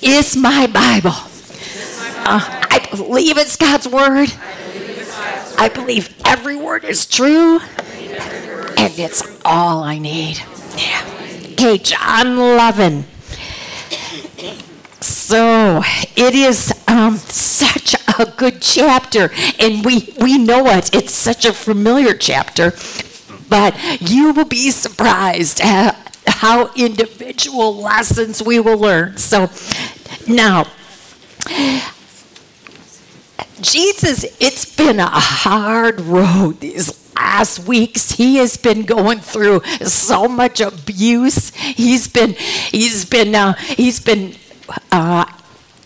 This is my Bible. I believe it's God's word. I believe every word is true. And it's all I need. Yeah. Okay, John 11. So it is such a good chapter, and we know it. It's such a familiar chapter, but you will be surprised at how individual lessons we will learn. So now, Jesus, it's been a hard road these last weeks. He has been going through so much abuse. He's been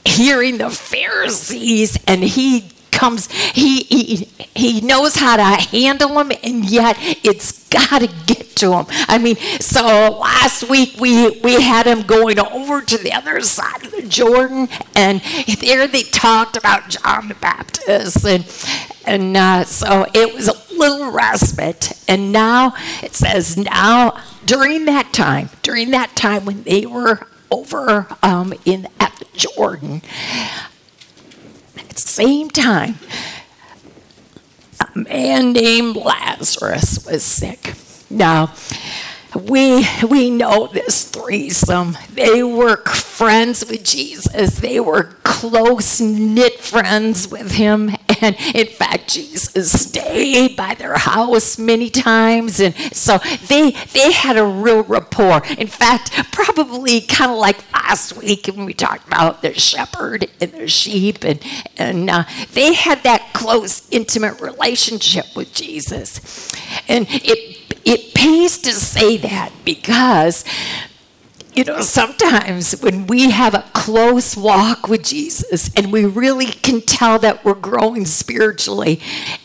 hearing the Pharisees, and he comes. He knows how to handle them, and yet it's got to get to him. I mean, so last week we had him going over to the other side of the Jordan, and there they talked about John the Baptist, and so it was a little respite. And now it says, now during that time when they were over at the Jordan, at the same time, a man named Lazarus was sick. Now, we know this threesome. They were friends with Jesus. They were close-knit friends with him. And in fact, Jesus stayed by their house many times. And so they had a real rapport. In fact, probably kind of like last week when we talked about their shepherd and their sheep. And they had that close, intimate relationship with Jesus. And it pays to say that because, you know, sometimes when we have a close walk with Jesus and we really can tell that we're growing spiritually,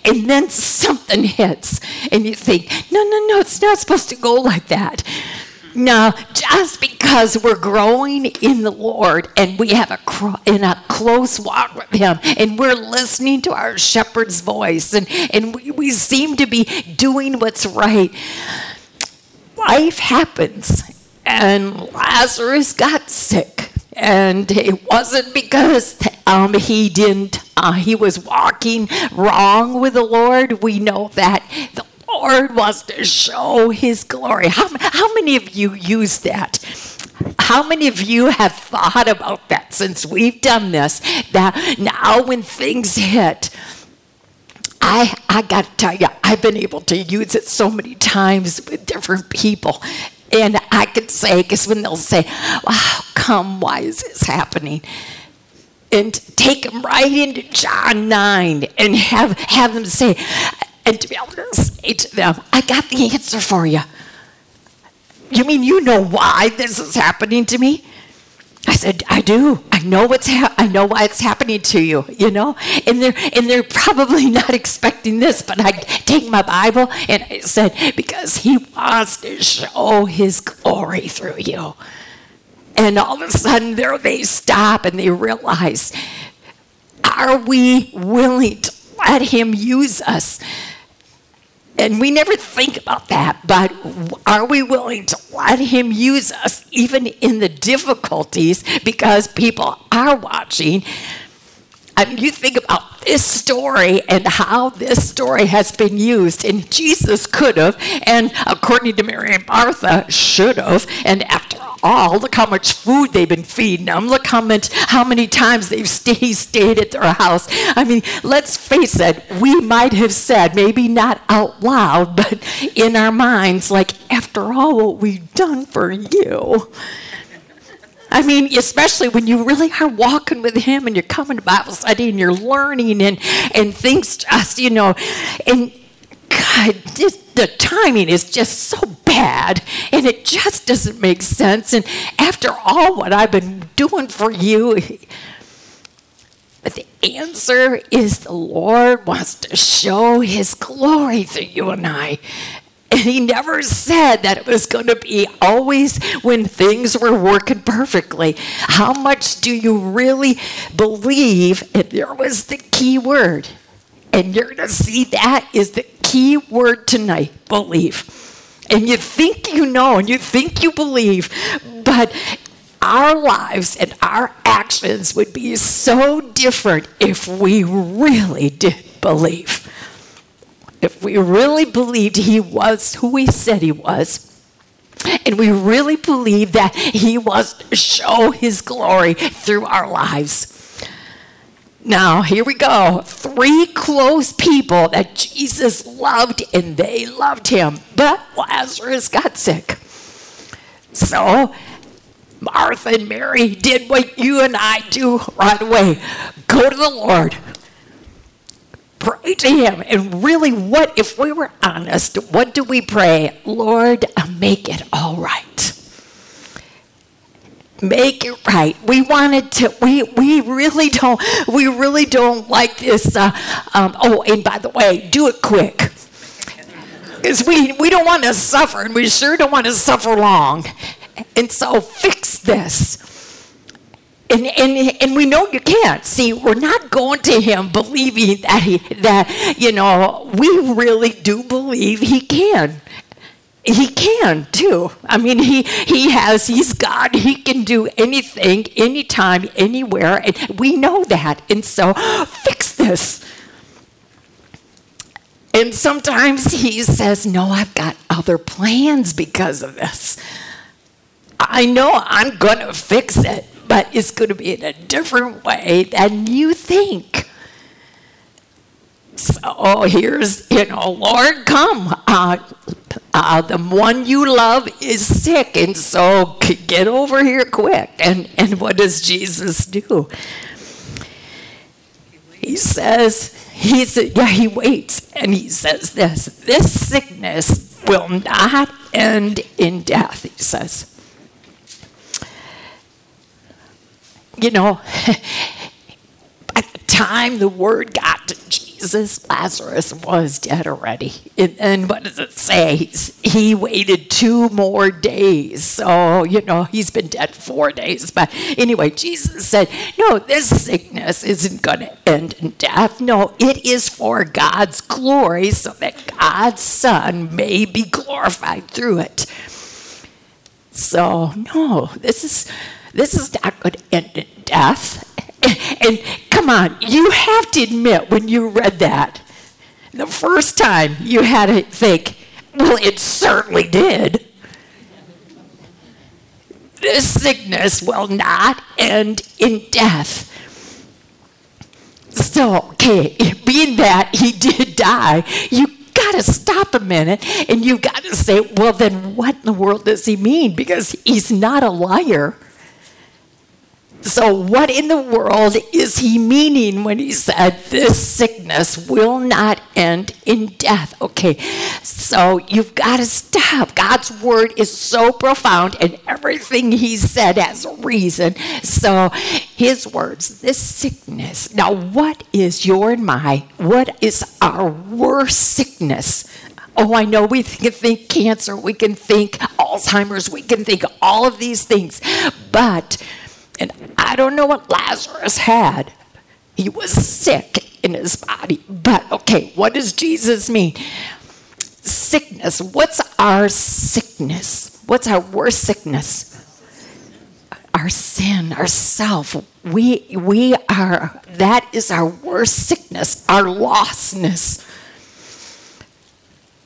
and then something hits and you think, no, it's not supposed to go like that. No, just because we're growing in the Lord and we have a close walk with him and we're listening to our shepherd's voice and we seem to be doing what's right, life happens. And Lazarus got sick, and it wasn't because he was walking wrong with the Lord. We know that the Lord wants to show his glory. How many of you use that? How many of you have thought about that since we've done this? That now when things hit, I got to tell you, I've been able to use it so many times with different people. And I could say, because when they'll say, well, how come, why is this happening? And take them right into John 9 and have them say, and to be able to say to them, I got the answer for you. You mean you know why this is happening to me? I said, I do. I know I know why it's happening to you, you know? And they're probably not expecting this, but I take my Bible and I said, because he wants to show his glory through you. And all of a sudden, there they stop and they realize, are we willing to let him use us? And we never think about that, but are we willing to let him use us even in the difficulties, because people are watching? I mean, you think about this story and how this story has been used, and Jesus could have, and according to Mary and Martha, should have, and after all, look how much food they've been feeding him, look how many times he stayed at their house. I mean, let's face it, we might have said, maybe not out loud, but in our minds, like, after all what we've done for you. I mean, especially when you really are walking with him and you're coming to Bible study and you're learning and things just, you know, and God, the timing is just so bad and it just doesn't make sense. And after all what I've been doing for you, but the answer is the Lord wants to show his glory through you and I. And he never said that it was going to be always when things were working perfectly. How much do you really believe? And there was the key word. And you're going to see that is the key word tonight, believe. And you think you know and you think you believe, but our lives and our actions would be so different if we really did believe. If we really believed he was who he said he was, and we really believed that he wants to show his glory through our lives. Now, here we go. 3 close people that Jesus loved, and they loved him. But Lazarus got sick. So Martha and Mary did what you and I do right away. Go to the Lord. Pray to him. And really, what if we were honest, what do we pray? Lord, make it all right. Make it right. We wanted to, we really don't like this, and by the way, do it quick. Because we don't want to suffer, and we sure don't want to suffer long. And so fix this. And we know you can't. See, we're not going to him believing that we really do believe he can. He can too. I mean, he's God. He can do anything, anytime, anywhere. And we know that. And so fix this. And sometimes he says, no, I've got other plans because of this. I know I'm going to fix it, but it's going to be in a different way than you think. So here's, Lord, come. The one you love is sick, and so get over here quick. And what does Jesus do? He waits, and he says this sickness will not end in death, he says. By the time the word got to Jesus, Lazarus was dead already. And what does it say? He waited 2 more days. So, he's been dead 4 days. But anyway, Jesus said, no, this sickness isn't going to end in death. No, it is for God's glory so that God's Son may be glorified through it. So, no, this is not going to end in death. And come on, you have to admit when you read that, the first time you had to think, well, it certainly did. This sickness will not end in death. So, okay, being that he did die, you got to stop a minute and you've got to say, well, then what in the world does he mean? Because he's not a liar. So what in the world is he meaning when he said this sickness will not end in death? Okay, so you've got to stop. God's word is so profound, and everything he said has a reason. So his words, this sickness. Now, what is your and my, what is our worst sickness? Oh, I know we can think cancer, we can think Alzheimer's, we can think all of these things, but... And I don't know what Lazarus had. He was sick in his body. But, okay, what does Jesus mean? Sickness. What's our sickness? What's our worst sickness? Our sin, our self. We are, that is our worst sickness, our lostness.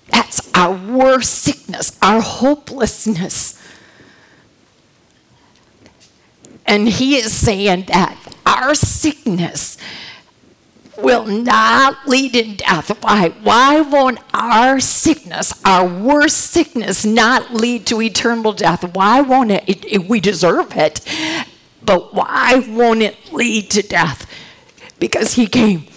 That's our worst sickness, our hopelessness. And he is saying that our sickness will not lead in death. Why? Why won't our sickness, our worst sickness, not lead to eternal death? Why won't it? We deserve it. But why won't it lead to death? Because he came.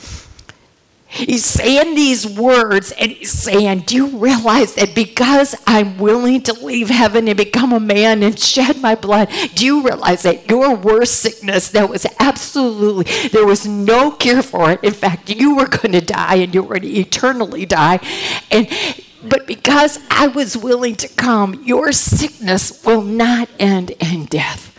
He's saying these words, and he's saying, do you realize that because I'm willing to leave heaven and become a man and shed my blood, do you realize that your worst sickness, that was absolutely, there was no cure for it. In fact, you were going to die, and you were going to eternally die. But because I was willing to come, your sickness will not end in death.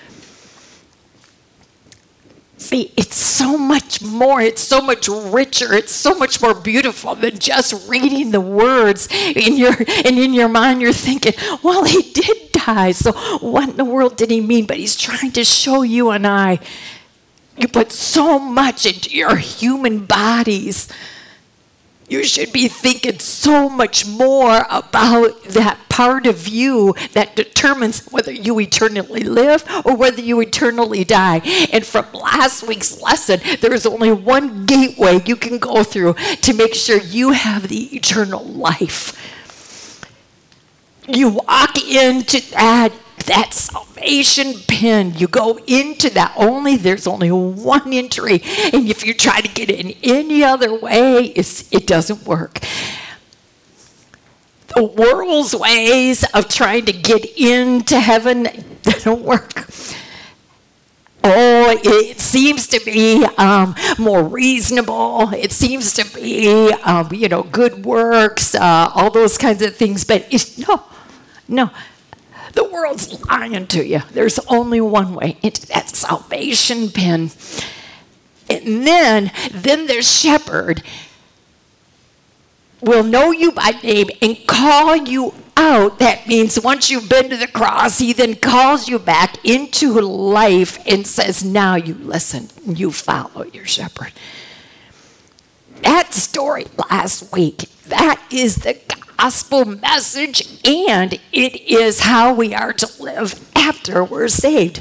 See, it's so much more, it's so much richer, it's so much more beautiful than just reading the words in your mind. You're thinking, well, he did die. baptized. So what in the world did he mean? But he's trying to show you and I, you put so much into your human bodies. You should be thinking so much more about that part of you that determines whether you eternally live or whether you eternally die. And from last week's lesson, there is only one gateway you can go through to make sure you have the eternal life. You walk into that salvation pin. You go into that. There's only one entry. And if you try to get in any other way, it doesn't work. The world's ways of trying to get into heaven, they don't work. Oh, it seems to be more reasonable. It seems to be, good works, all those kinds of things. But no. The world's lying to you. There's only one way into that salvation pen. And then their shepherd will know you by name and call you out. That means once you've been to the cross, he then calls you back into life and says, now you listen, you follow your shepherd. That story last week, that is the gospel message, and it is how we are to live after we're saved.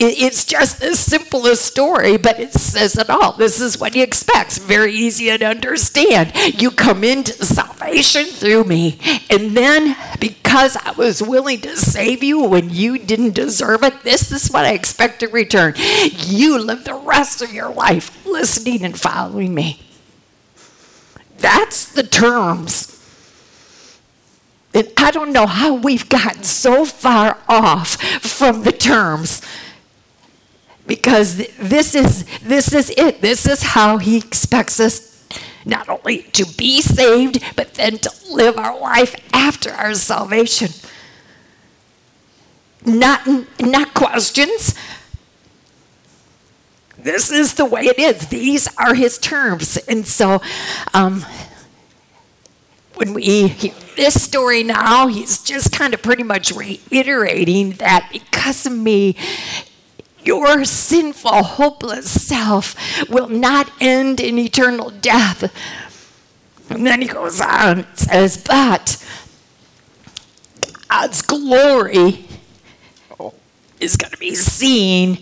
It's just the simplest story, but it says it all. This is what he expects. Very easy to understand. You come into salvation through me, and then because I was willing to save you when you didn't deserve it, this is what I expect in return. You live the rest of your life listening and following me. That's the terms. And I don't know how we've gotten so far off from the terms, because this is it. This is how he expects us not only to be saved, but then to live our life after our salvation. Not questions. This is the way it is. These are his terms. And so when we hear this story now, he's just kind of pretty much reiterating that because of me, your sinful, hopeless self will not end in eternal death. And then he goes on and says, but God's glory is going to be seen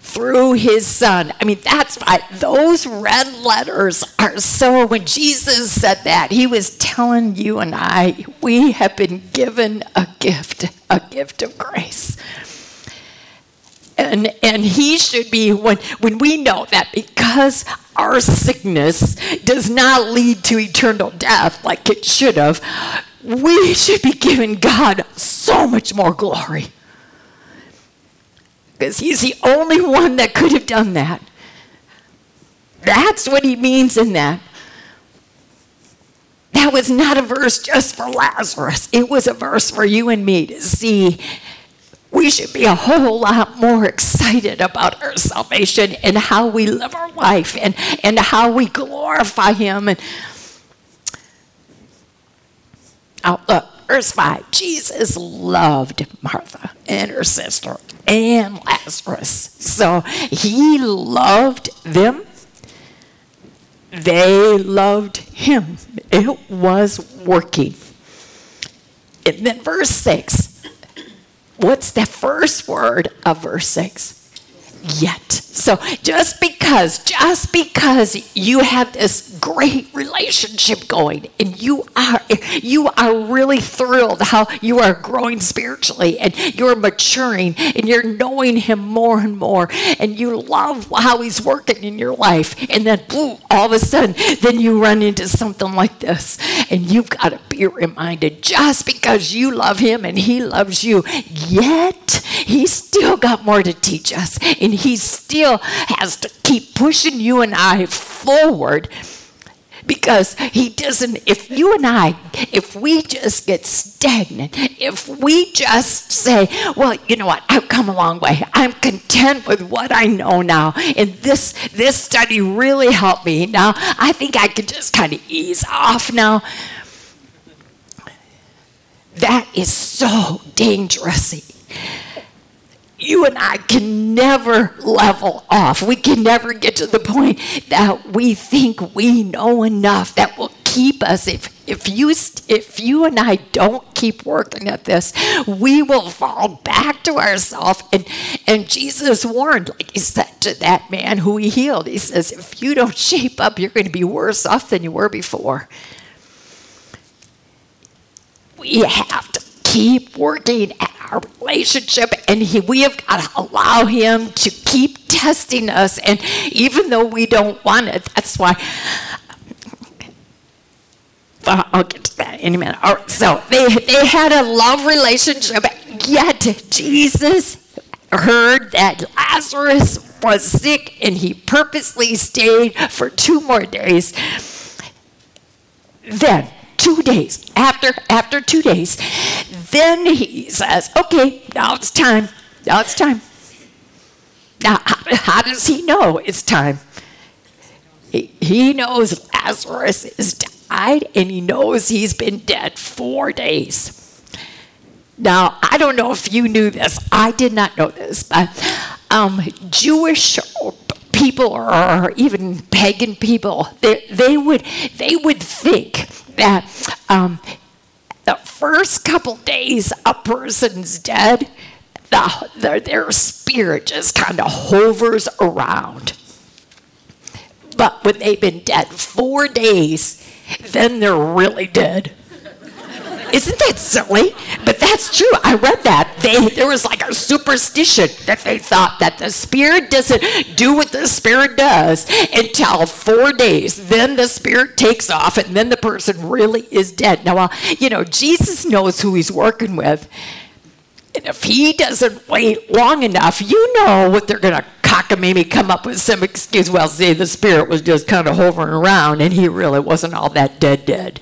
through his son. I mean, that's why those red letters are so, when Jesus said that, he was telling you and I, we have been given a gift of grace. And he should be, when we know that because our sickness does not lead to eternal death like it should have, we should be giving God so much more glory. Because he's the only one that could have done that. That's what he means in that. That was not a verse just for Lazarus. It was a verse for you and me to see we should be a whole lot more excited about our salvation and how we live our life and how we glorify him. And look, verse 5, Jesus loved Martha and her sister and Lazarus. So he loved them. They loved him. It was working. And then verse 6. What's the first word of verse 6? Yet. So just because you have this great relationship going and you are really thrilled how you are growing spiritually and you're maturing and you're knowing him more and more and you love how he's working in your life, and then boom, all of a sudden then you run into something like this, and you've got to be reminded, just because you love him and he loves you, yet he's still got more to teach us. And he still has to keep pushing you and I forward, because he doesn't, if we just get stagnant, if we just say, well, you know what, I've come a long way. I'm content with what I know now. And this study really helped me. Now, I think I can just kind of ease off now. That is so dangerous. You and I can never level off. We can never get to the point that we think we know enough that will keep us. If you and I don't keep working at this, we will fall back to ourselves. And Jesus warned, like he said to that man who he healed, he says, if you don't shape up, you're going to be worse off than you were before. We have to keep working at our relationship, and we have got to allow him to keep testing us. And even though we don't want it, that's why. I'll get to that in a minute. All right, so they had a love relationship, yet Jesus heard that Lazarus was sick, and he purposely stayed for 2 more days. Then, 2 days, after 2 days, then he says, okay, now it's time. Now, how does he know it's time? He knows Lazarus is died, and he knows he's been dead 4 days. Now, I don't know if you knew this. I did not know this, but Jewish people or even pagan people, they would think that the first couple days a person's dead, their spirit just kind of hovers around. But when they've been dead 4 days, then they're really dead. Isn't that silly? But that's true. I read that. There was like a superstition that they thought that the spirit doesn't do what the spirit does until 4 days. Then the spirit takes off, and then the person really is dead. Now, Jesus knows who he's working with. And if he doesn't wait long enough, what they're going to cockamamie come up with some excuse. Well, see, the spirit was just kind of hovering around, and he really wasn't all that dead.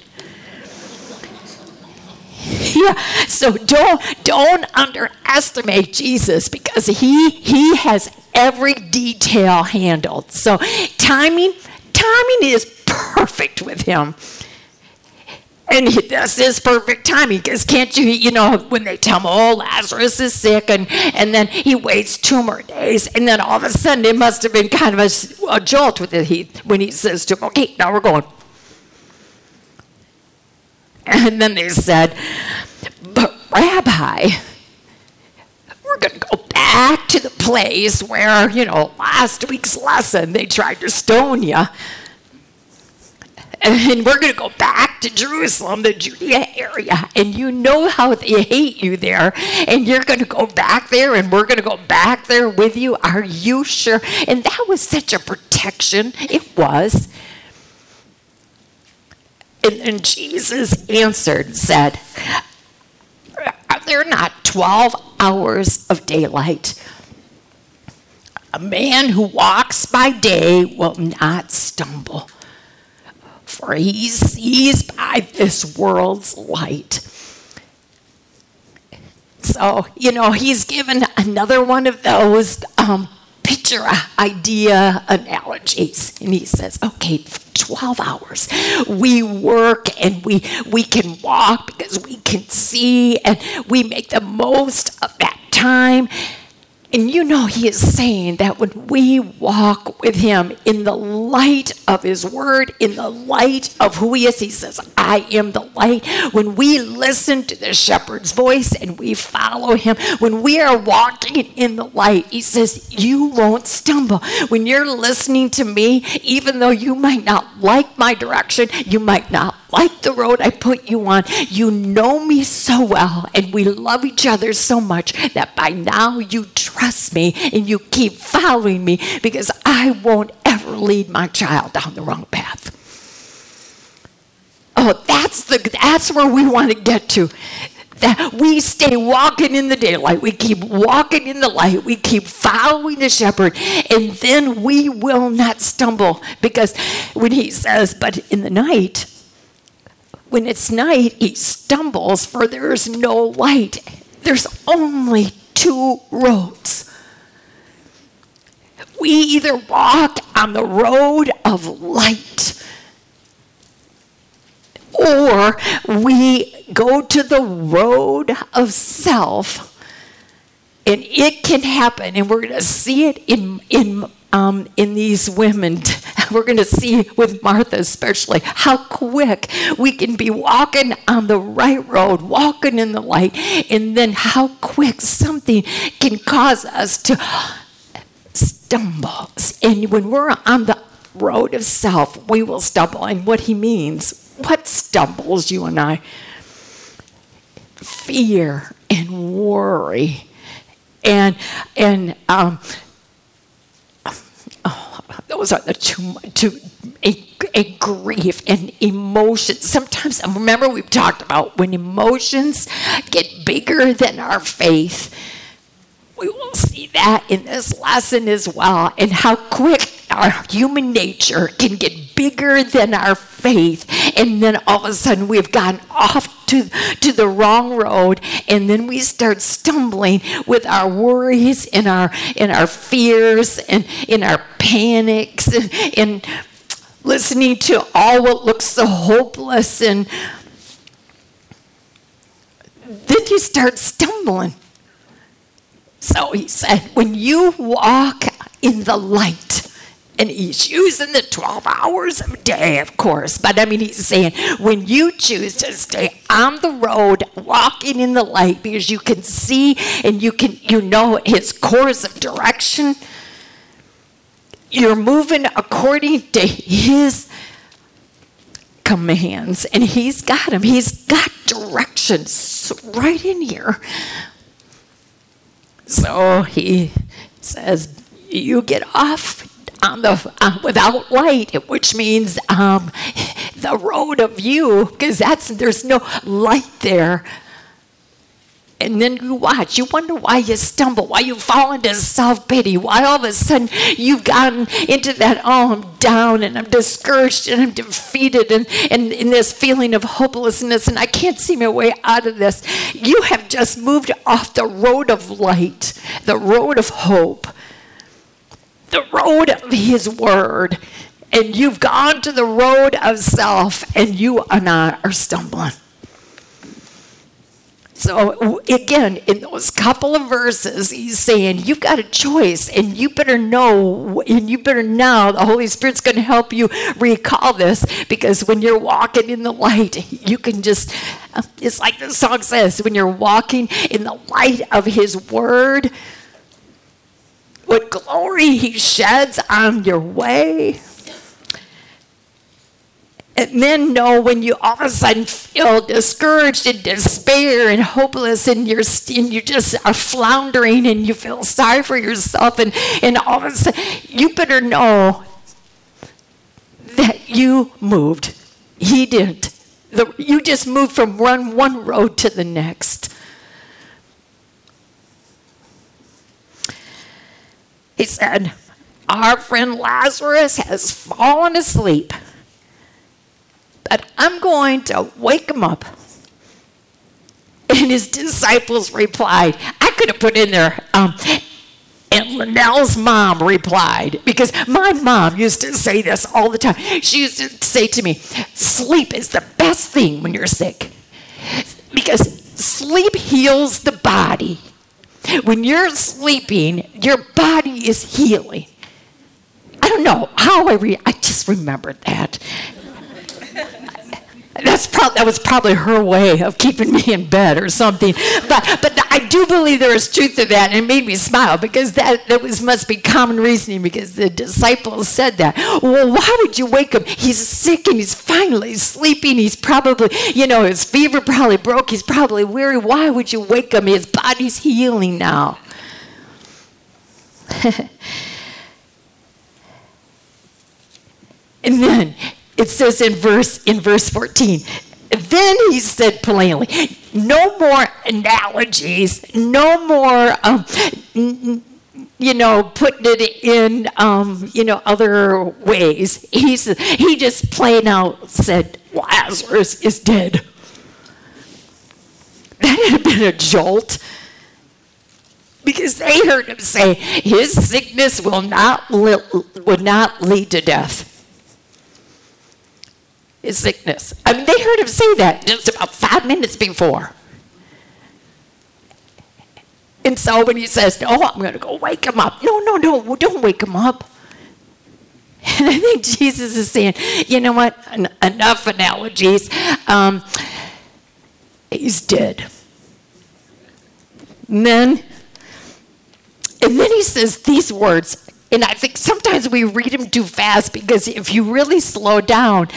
Yeah, so don't underestimate Jesus, because he has every detail handled. So timing is perfect with him. And this is perfect timing, because can't you when they tell him, oh, Lazarus is sick, and then he waits 2 more days, and then all of a sudden it must have been kind of a jolt with it when he says to him, okay, now we're going. And then they said, but Rabbi, we're going to go back to the place where, last week's lesson, they tried to stone you. And we're going to go back to Jerusalem, the Judea area, and you know how they hate you there, and you're going to go back there, and we're going to go back there with you. Are you sure? And that was such a protection. It was. And Jesus answered and said, are there not 12 hours of daylight? A man who walks by day will not stumble, for he sees by this world's light. So, he's given another one of those picture, idea, analogies. And he says, okay, 12 hours. We work, and we can walk because we can see, and we make the most of that time. And he is saying that when we walk with him in the light of his word, in the light of who he is, he says, I am the light. When we listen to the shepherd's voice and we follow him, when we are walking in the light, he says, you won't stumble. When you're listening to me, even though you might not like my direction, you might not like the road I put you on, you know me so well, and we love each other so much that by now you trust me, and you keep following me, because I won't ever lead my child down the wrong path. Oh, that's where we want to get to. That we stay walking in the daylight. We keep walking in the light. We keep following the shepherd, and then we will not stumble, because when he says, but in the night, when it's night, he stumbles, for there is no light. There's only 2 roads. We either walk on the road of light, or we go to the road of self. And it can happen, and we're going to see it in these women. We're going to see with Martha especially how quick we can be walking on the right road, walking in the light, and then how quick something can cause us to stumble. And when we're on the road of self, we will stumble. And what he means, what stumbles you and I? Fear and worry. And those are the two, grief and emotions. Sometimes, remember we've talked about when emotions get bigger than our faith. We will see that in this lesson as well, and how quick our human nature can get bigger than our faith. And then all of a sudden we've gotten off to the wrong road, and then we start stumbling with our worries and our fears and in our panics and listening to all what looks so hopeless, and then you start stumbling. So he said, when you walk in the light, and he's using the 12 hours a day, of course. But he's saying, when you choose to stay on the road, walking in the light, because you can see and you know his course of direction, you're moving according to his commands. And he's got them. He's got directions right in here. So he says, you get off without light, which means the road of you, because there's no light there. And then you watch. You wonder why you stumble, why you fall into self-pity, why all of a sudden you've gotten into that, I'm down and I'm discouraged and I'm defeated and in this feeling of hopelessness and I can't see my way out of this. You have just moved off the road of light, the road of hope, the road of his word, and you've gone to the road of self, and you and I are stumbling. So again, in those couple of verses, he's saying, you've got a choice, and you better know, and you better now, the Holy Spirit's going to help you recall this, because when you're walking in the light, you can just, it's like the song says, when you're walking in the light of his word, what glory he sheds on your way. And then know when you all of a sudden feel discouraged and despair and hopeless and you just are floundering and you feel sorry for yourself and all of a sudden you better know that you moved. He didn't. You just moved from one road to the next. He said, our friend Lazarus has fallen asleep, but I'm going to wake him up. And his disciples replied, I could have put in there, and Linnell's mom replied, because my mom used to say this all the time. She used to say to me, sleep is the best thing when you're sick, because sleep heals the body. When you're sleeping, your body is healing. I don't know how I just remembered that. That was probably her way of keeping me in bed or something. But I do believe there is truth to that, and it made me smile because that must be common reasoning because the disciples said that. Well, why would you wake him? He's sick and he's finally sleeping. He's probably, his fever probably broke. He's probably weary. Why would you wake him? His body's healing now. And then it says in verse 14, then he said plainly, no more analogies, no more, putting it in, other ways. He just plain out said, Lazarus is dead. That had been a jolt. Because they heard him say, his sickness will not lead to death. his sickness. I mean, they heard him say that just about 5 minutes before. And so when he says, no, I'm going to go wake him up. No, don't wake him up. And I think Jesus is saying, you know what? Enough analogies. He's dead. And then he says these words. And I think sometimes we read them too fast, because if you really slow down,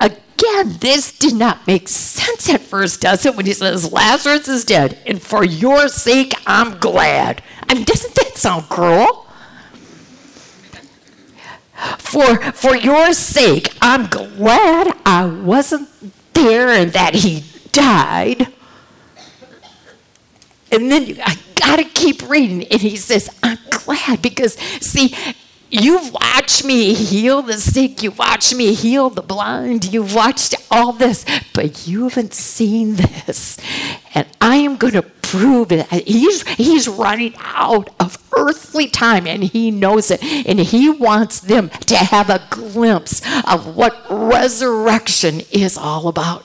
again, this did not make sense at first, does it? When he says, Lazarus is dead, and for your sake, I'm glad. I mean, doesn't that sound cruel? For your sake, I'm glad I wasn't there and that he died. And then I got to keep reading. And he says, I'm glad because, see, you've watched me heal the sick. You've watched me heal the blind. You've watched all this. But you haven't seen this. And I am going to prove it. He's running out of earthly time, and he knows it. And he wants them to have a glimpse of what resurrection is all about.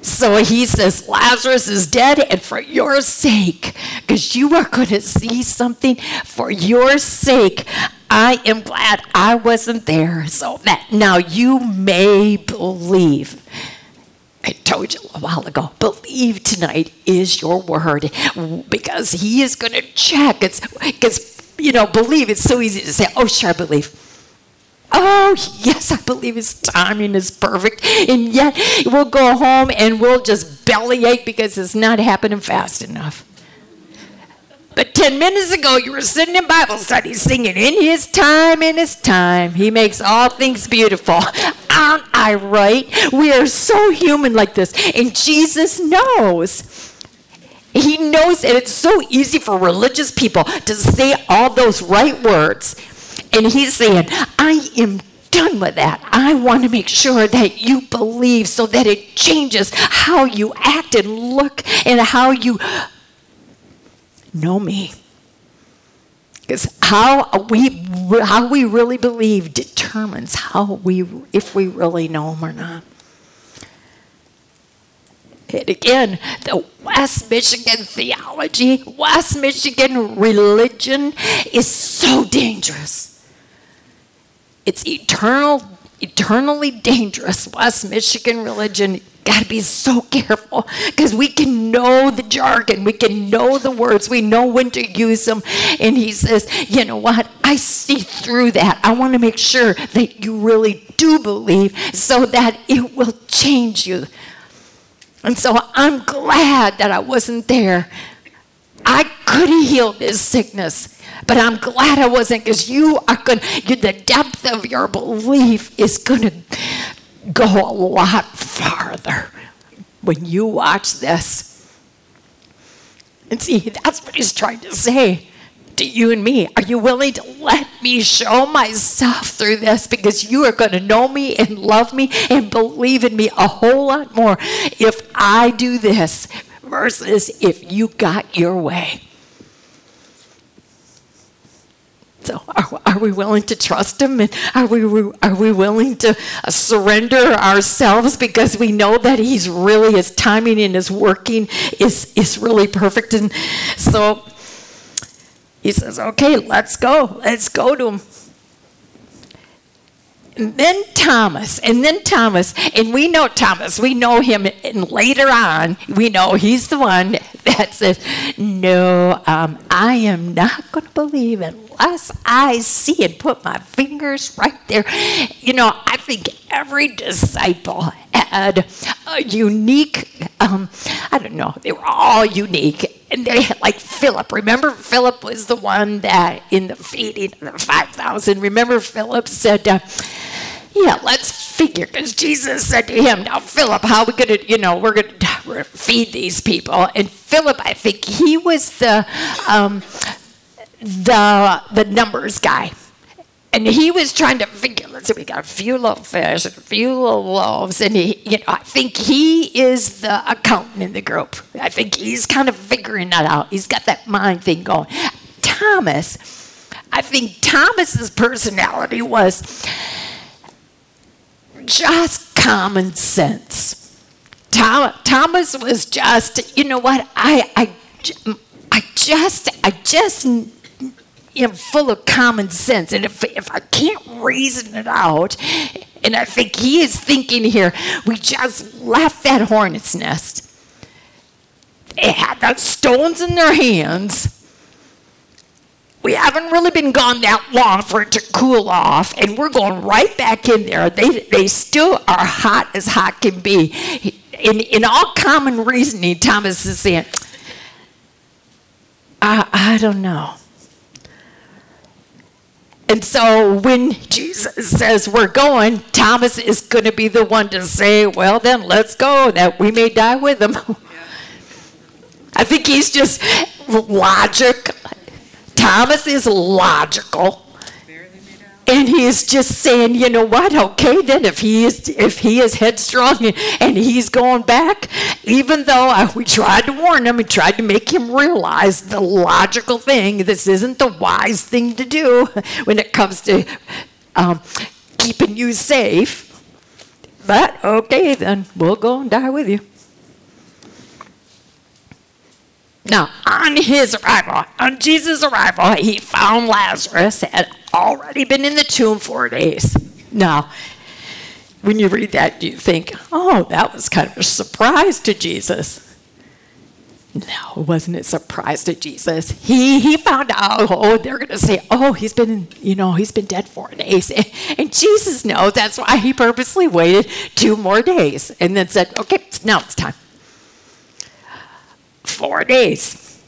So he says, Lazarus is dead, and for your sake, because you are going to see something, for your sake, I am glad I wasn't there, so that now you may believe. I told you a while ago, believe tonight is your word, because he is going to check. It's because, believe, it's so easy to say, oh, sure, I believe. Oh, yes, I believe his timing is perfect. And yet we'll go home and we'll just bellyache because it's not happening fast enough. But 10 minutes ago, you were sitting in Bible study singing, in his time, he makes all things beautiful. Aren't I right? We are so human like this. And Jesus knows. He knows that it's so easy for religious people to say all those right words. And he's saying, I am done with that. I want to make sure that you believe so that it changes how you act and look and how you know me. Because how we really believe determines if we really know him or not. And again, the West Michigan theology, West Michigan religion is so dangerous. It's eternally dangerous. West Michigan religion, got to be so careful, because we can know the jargon. We can know the words. We know when to use them. And he says, you know what? I see through that. I want to make sure that you really do believe so that it will change you. And so I'm glad that I wasn't there. I could have healed his sickness, but I'm glad I wasn't, because the depth of your belief is going to go a lot farther when you watch this. And see, that's what he's trying to say to you and me. Are you willing to let me show myself through this? Because you are going to know me and love me and believe in me a whole lot more if I do this, versus if you got your way. So are we willing to trust him? And are we willing to surrender ourselves, because we know that his timing and his working is really perfect? And so he says, okay, let's go. Let's go to him. And then Thomas, and we know Thomas, we know him, and later on, we know he's the one that says, no, I am not going to believe unless I see and put my fingers right there. I think every disciple had a unique, they were all unique. And they had, like Philip. Remember, Philip was the one that in the feeding of the 5,000. Remember, Philip said, let's figure. Because Jesus said to him, now, Philip, how are we going to, we're going to feed these people. And Philip, I think he was the numbers guy. And he was trying to figure, let's see, we got a few little fish and a few little loaves. And I think he is the accountant in the group. I think he's kind of figuring that out. He's got that mind thing going. Thomas, I think Thomas's personality was, just common sense. Thomas was just, you know what, I just, am full of common sense. And if I can't reason it out, and I think he is thinking here, we just left that hornet's nest. They had the stones in their hands. We haven't really been gone that long for it to cool off, and we're going right back in there. They still are hot as hot can be. In all common reasoning, Thomas is saying, I don't know. And so when Jesus says we're going, Thomas is going to be the one to say, well, then let's go, that we may die with him. I think he's just logic. Thomas is logical. And he's just saying, you know what? Okay, then if he is headstrong and he's going back, even though we tried to warn him, we tried to make him realize the logical thing. This isn't the wise thing to do when it comes to keeping you safe. But okay, then we'll go and die with you. Now, on Jesus' arrival, he found Lazarus had already been in the tomb 4 days. Now, when you read that, you think, oh, that was kind of a surprise to Jesus. No, wasn't it a surprise to Jesus? He found out, they're going to say, he's been dead 4 days. And Jesus knows that's why he purposely waited 2 more days and then said, okay, now it's time. 4 days.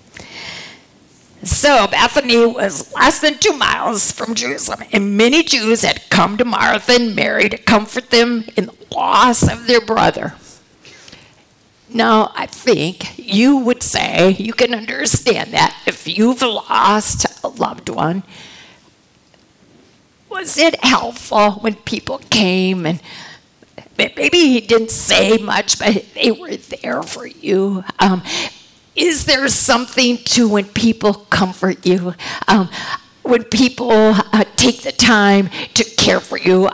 So Bethany was less than 2 miles from Jerusalem, and many Jews had come to Martha and Mary to comfort them in the loss of their brother. Now, I think you would say you can understand that if you've lost a loved one. Was it helpful when people came and maybe he didn't say much, but they were there for you? Is there something to when people comfort you, when people take the time to care for you,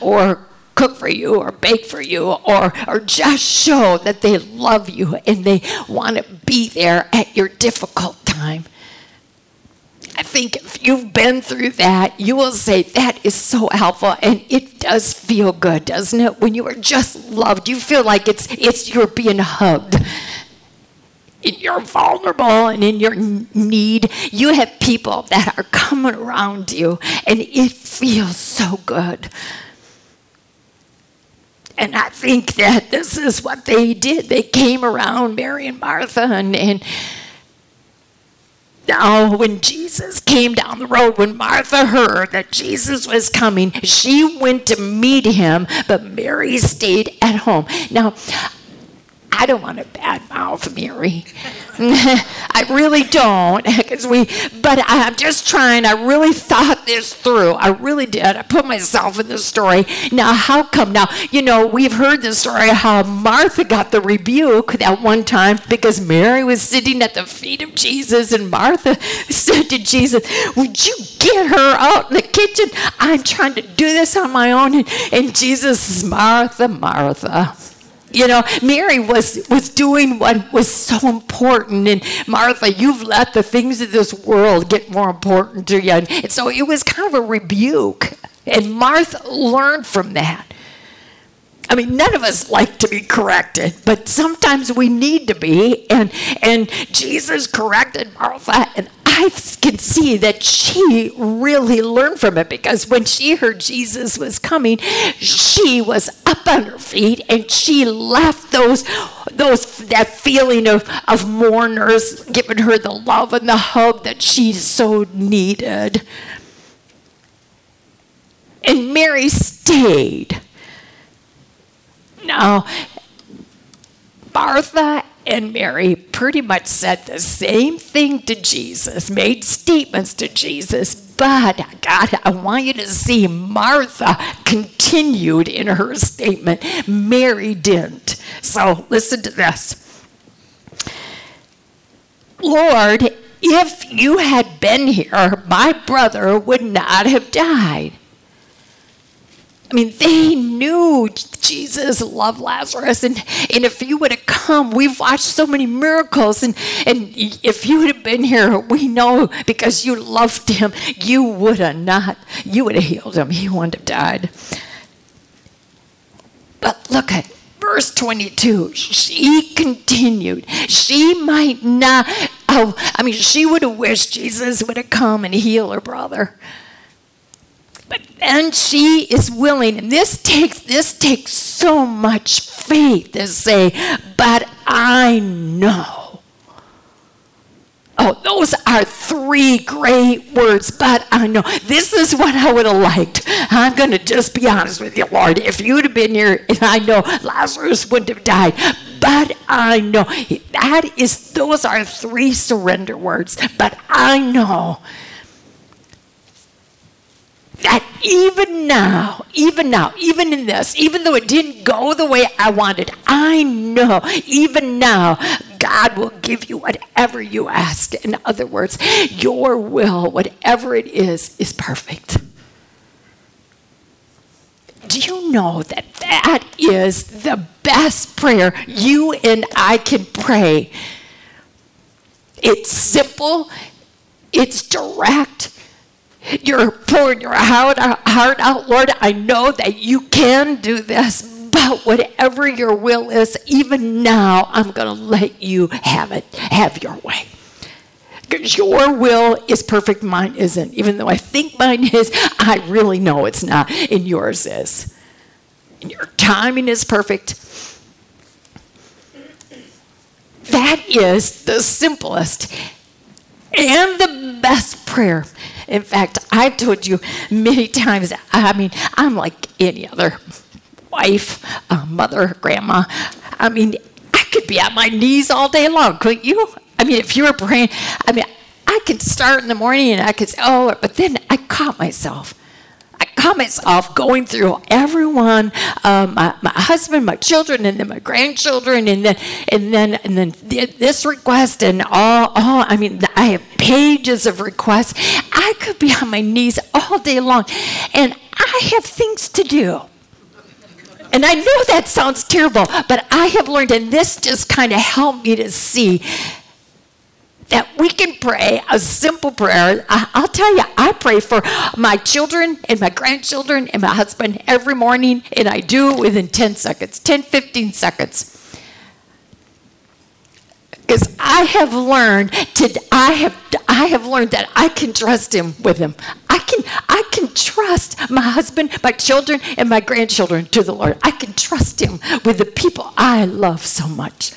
or cook for you, or bake for you, or just show that they love you and they want to be there at your difficult time? I think if you've been through that, you will say that is so helpful, and it does feel good, doesn't it? When you are just loved, you feel like it's you're being hugged. And you're vulnerable and in your need, you have people that are coming around you, and it feels so good. And I think that this is what they did. They came around, Mary and Martha, and now, when Jesus came down the road, when Martha heard that Jesus was coming, she went to meet him, but Mary stayed at home. Now, I don't want to badmouth Mary. I really don't. But I'm just trying. I really thought this through. I really did. I put myself in the story. Now, how come? Now, you know, we've heard the story how Martha got the rebuke that one time because Mary was sitting at the feet of Jesus, and Martha said to Jesus, would you get her out in the kitchen? I'm trying to do this on my own. And Jesus says, Martha, Martha. You know, Mary was doing what was so important. And Martha, you've let the things of this world get more important to you. And so it was kind of a rebuke. And Martha learned from that. I mean, none of us like to be corrected, but sometimes we need to be. And Jesus corrected Martha, and I can see that she really learned from it, because when she heard Jesus was coming, she was up on her feet, and she left that feeling of mourners, giving her the love and the hug that she so needed. And Mary stayed. Now, Martha and Mary pretty much said the same thing to Jesus, made statements to Jesus, but God, I want you to see Martha continued in her statement. Mary didn't. So listen to this. Lord, if you had been here, my brother would not have died. I mean, they knew Jesus loved Lazarus, and if you would have come, we've watched so many miracles, and if you would have been here, we know because you loved him, you would have healed him. He wouldn't have died. But look at verse 22. She continued. She might not, she would have wished Jesus would have come and healed her brother. But then she is willing, and this takes so much faith to say, but I know. Oh, those are three great words, but I know. This is what I would have liked. I'm going to just be honest with you, Lord. If you would have been here, and I know Lazarus wouldn't have died, but I know. Those are three surrender words, but I know. That even now, even in this, even though it didn't go the way I wanted, I know even now God will give you whatever you ask. In other words, your will, whatever it is perfect. Do you know that is the best prayer you and I can pray? It's simple, it's direct. You're pouring your heart out, Lord. I know that you can do this, but whatever your will is, even now, I'm going to let you have it. Have your way. Because your will is perfect, mine isn't. Even though I think mine is, I really know it's not, and yours is. And your timing is perfect. That is the simplest and the best prayer. In fact, I've told you many times, I'm like any other wife, mother, grandma. I could be on my knees all day long, couldn't you? If you were praying, I could start in the morning and I could say, oh, but then I caught myself. Going through everyone, my husband, my children, and then my grandchildren, and then this request and all. I have pages of requests. I could be on my knees all day long, and I have things to do. And I know that sounds terrible, but I have learned, and this just kind of helped me to see that we can pray a simple prayer. I'll tell you, I pray for my children and my grandchildren and my husband every morning, and I do it within 10 seconds, 10, 15 seconds. Because I have learned that I can trust him with him. I can trust my husband, my children, and my grandchildren to the Lord. I can trust him with the people I love so much.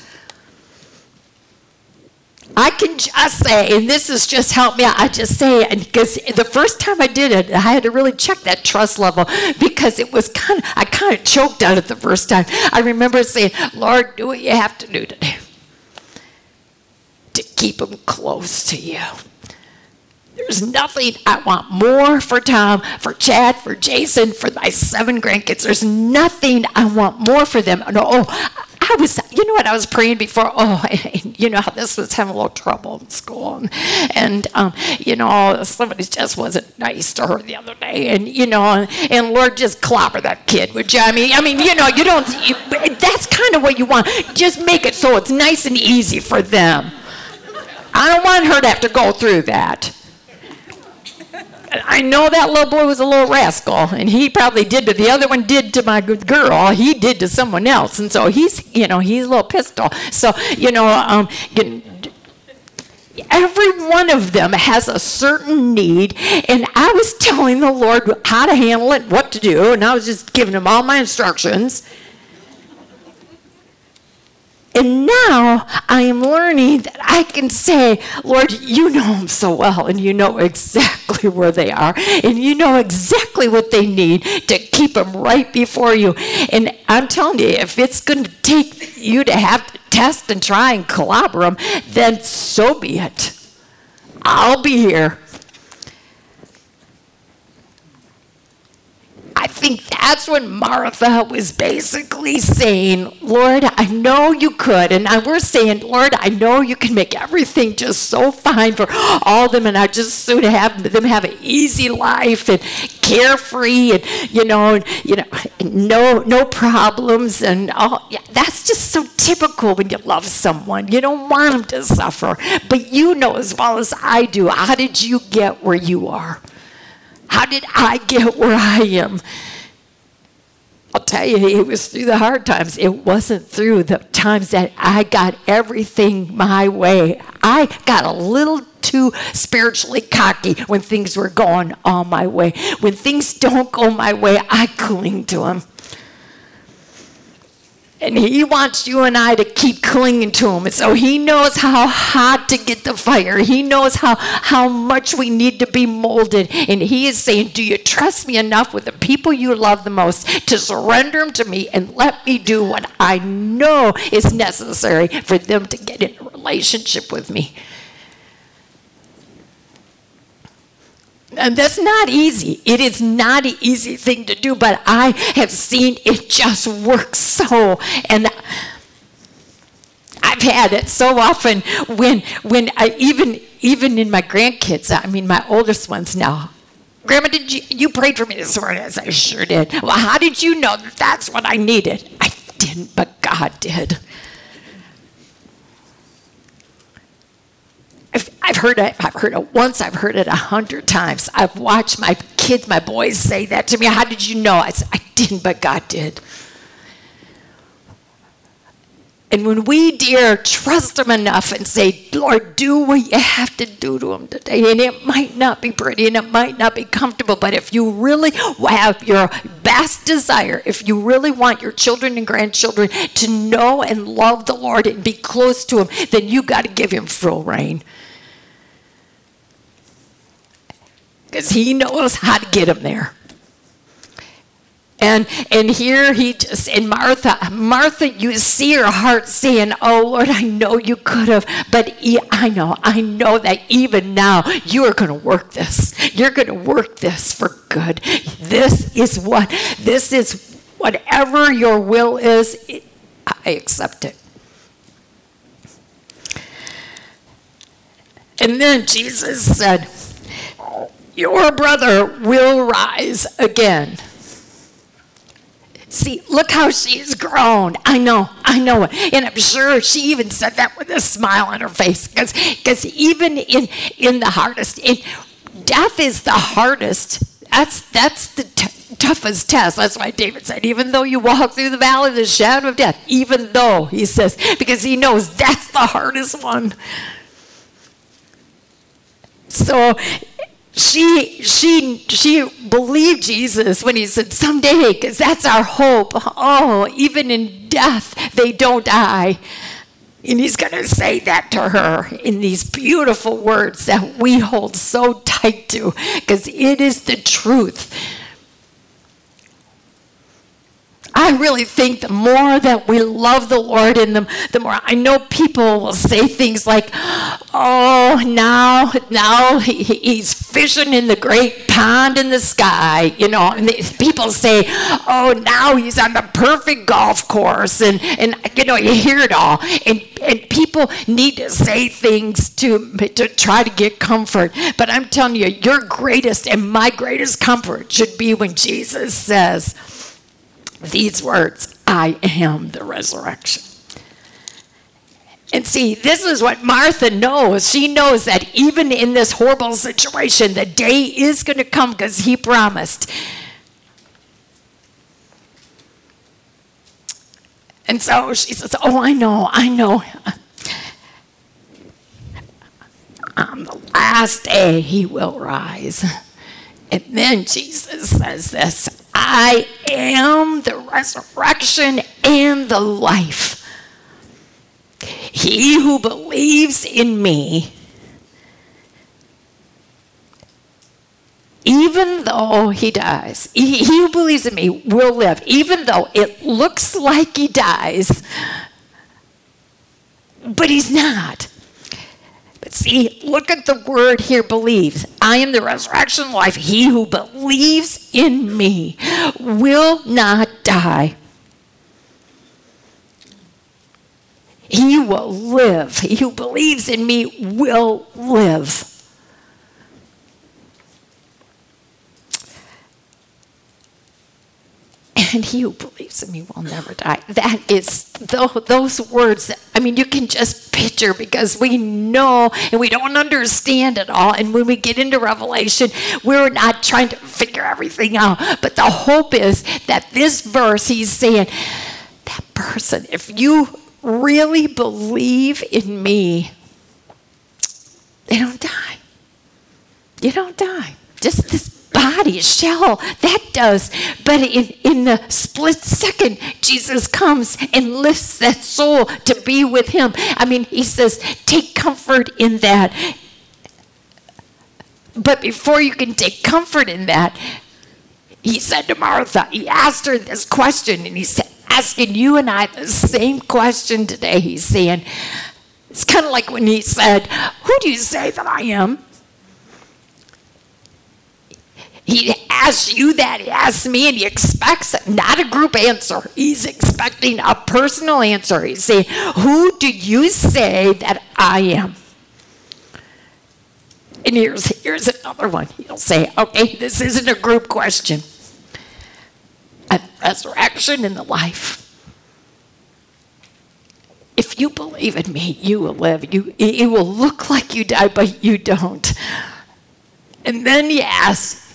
I can just say, and this has just helped me out, I just say it, because the first time I did it, I had to really check that trust level, because it was I kind of choked on it the first time. I remember saying, Lord, do what you have to do today to keep him close to you. There's nothing I want more for Tom, for Chad, for Jason, for my 7 grandkids. There's nothing I want more for them. No, I was praying before. Oh, you know how this was having a little trouble in school, and somebody just wasn't nice to her the other day, and Lord, just clobber that kid, would you? That's kind of what you want. Just make it so it's nice and easy for them. I don't want her to have to go through that. I know that little boy was a little rascal, and he probably did, but the other one did to my good girl. He did to someone else, and so he's a little pissed off. So every one of them has a certain need, and I was telling the Lord how to handle it, what to do, and I was just giving him all my instructions. And now I am learning that I can say, Lord, you know them so well, and you know exactly where they are, and you know exactly what they need to keep them right before you. And I'm telling you, if it's going to take you to have to test and try and clobber them, then so be it. I'll be here. think that's when Martha was basically saying, Lord, I know you could. And we're saying, Lord, I know you can make everything just so fine for all of them. And I just soon have them have an easy life and carefree and no problems. And all. Yeah, that's just so typical when you love someone. You don't want them to suffer. But you know as well as I do, how did you get where you are? How did I get where I am? I'll tell you, it was through the hard times. It wasn't through the times that I got everything my way. I got a little too spiritually cocky when things were going all my way. When things don't go my way, I cling to him. And he wants you and I to keep clinging to him. And so he knows how hot to get the fire. He knows how much we need to be molded. And he is saying, do you trust me enough with the people you love the most to surrender them to me and let me do what I know is necessary for them to get in a relationship with me? And that's not easy. It is not an easy thing to do, but I have seen it just work so. And I've had it so often when I even in my grandkids, I mean my oldest ones now, Grandma, did you prayed for me this morning? Yes, I sure did. Well, how did you know that that's what I needed? I didn't, but God did. I've heard it once, I've heard it 100 times. I've watched my kids, my boys say that to me. How did you know? I said, I didn't, but God did. And when we dare trust him enough and say, Lord, do what you have to do to him today, and it might not be pretty and it might not be comfortable, but if you really have your best desire, if you really want your children and grandchildren to know and love the Lord and be close to him, then you got to give him full reign. Because he knows how to get them there. And here he just, and Martha, you see her heart saying, oh, Lord, I know you could have, but I know that even now you are going to work this. You're going to work this for good. This is whatever your will is, I accept it. And then Jesus said, your brother will rise again. See, look how she's grown. I know it. And I'm sure she even said that with a smile on her face. Because even in the hardest, death is the hardest. That's the toughest test. That's why David said, even though you walk through the valley of the shadow of death, even though, he says, because he knows that's the hardest one. So She believed Jesus when he said, someday, because that's our hope. Oh, even in death, they don't die. And he's going to say that to her in these beautiful words that we hold so tight to, because it is the truth. I really think the more that we love the Lord and the more, I know people will say things like, oh, now he's fishing in the great pond in the sky, and people say, oh, now he's on the perfect golf course, and you hear it all, and people need to say things to try to get comfort, but I'm telling you, your greatest and my greatest comfort should be when Jesus says these words, I am the resurrection. And see, this is what Martha knows. She knows that even in this horrible situation, the day is going to come because he promised. And so she says, oh, I know. On the last day, he will rise. And then Jesus says this, I am the resurrection and the life. He who believes in me, even though he dies, he who believes in me will live. Even though it looks like he dies, but he's not. See, look at the word here, believes. I am the resurrection and life. He who believes in me will not die. He will live. He who believes in me will live. And he who believes in me will never die. That is, those words, I mean, you can just picture, because we know and we don't understand it all. And when we get into Revelation, we're not trying to figure everything out. But the hope is that this verse, he's saying, that person, if you really believe in me, they don't die. You don't die. Just this body, shell, that does. But in the split second, Jesus comes and lifts that soul to be with him. I mean, he says, take comfort in that. But before you can take comfort in that, he said to Martha, he asked her this question, and he said, asking you and I the same question today. He's saying, it's kind of like when he said, who do you say that I am? He asks you that, he asks me, and he expects not a group answer. He's expecting a personal answer. He's saying, who do you say that I am? And here's another one. He'll say, okay, this isn't a group question. And resurrection in the life. If you believe in me, you will live. It will look like you die, but you don't. And then he asks,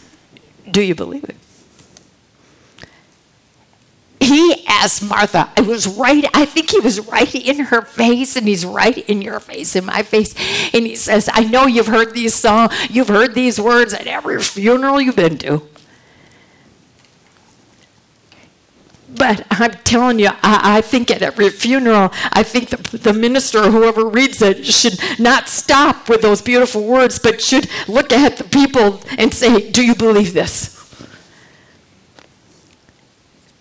do you believe it? He asked Martha, I think he was right in her face, and he's right in your face, in my face. And he says, I know you've heard these songs, you've heard these words at every funeral you've been to. But I'm telling you, I think at every funeral, I think the minister or whoever reads it should not stop with those beautiful words, but should look at the people and say, do you believe this?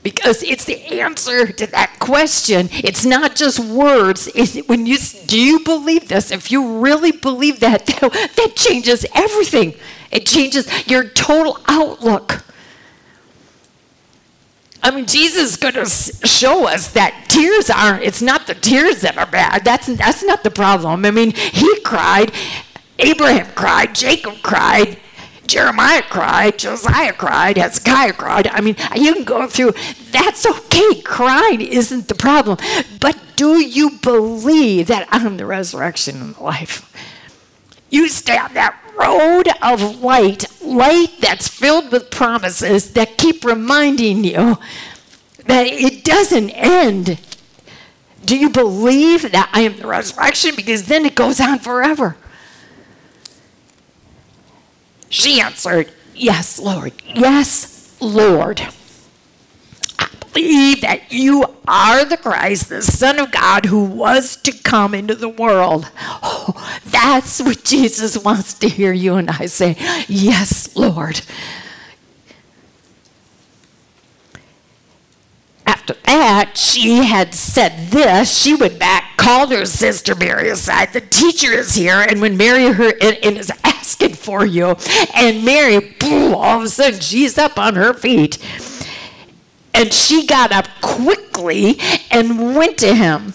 Because it's the answer to that question. It's not just words. Do you believe this? If you really believe that, that changes everything. It changes your total outlook. I mean, Jesus is going to show us that it's not the tears that are bad. That's not the problem. I mean, he cried, Abraham cried, Jacob cried, Jeremiah cried, Josiah cried, Hezekiah cried. I mean, you can go through, that's okay. Crying isn't the problem. But do you believe that I'm the resurrection and the life? You stay on that road of light that's filled with promises that keep reminding you that it doesn't end. Do you believe that I am the resurrection? Because then it goes on forever. She answered, yes, Lord. Yes, Lord. I believe that you are the Christ, the Son of God, who was to come into the world. Oh, that's what Jesus wants to hear you and I say. Yes, Lord. After that, she had said this. She went back, called her sister Mary aside. The teacher is here, and when Mary heard it, and is asking for you, and Mary, boom, all of a sudden, she's up on her feet. And she got up quickly and went to him.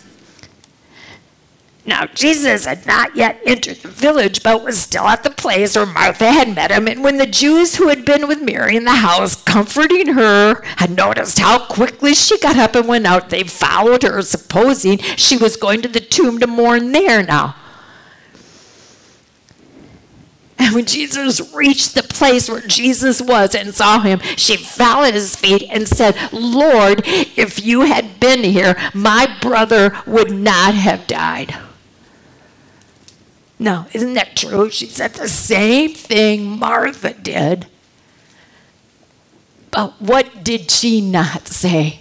Now, Jesus had not yet entered the village, but was still at the place where Martha had met him. And when the Jews who had been with Mary in the house, comforting her, had noticed how quickly she got up and went out, they followed her, supposing she was going to the tomb to mourn there now. And when Jesus reached the place where Jesus was and saw him, she fell at his feet and said, Lord, if you had been here, my brother would not have died. Now, isn't that true? She said the same thing Martha did. But what did she not say?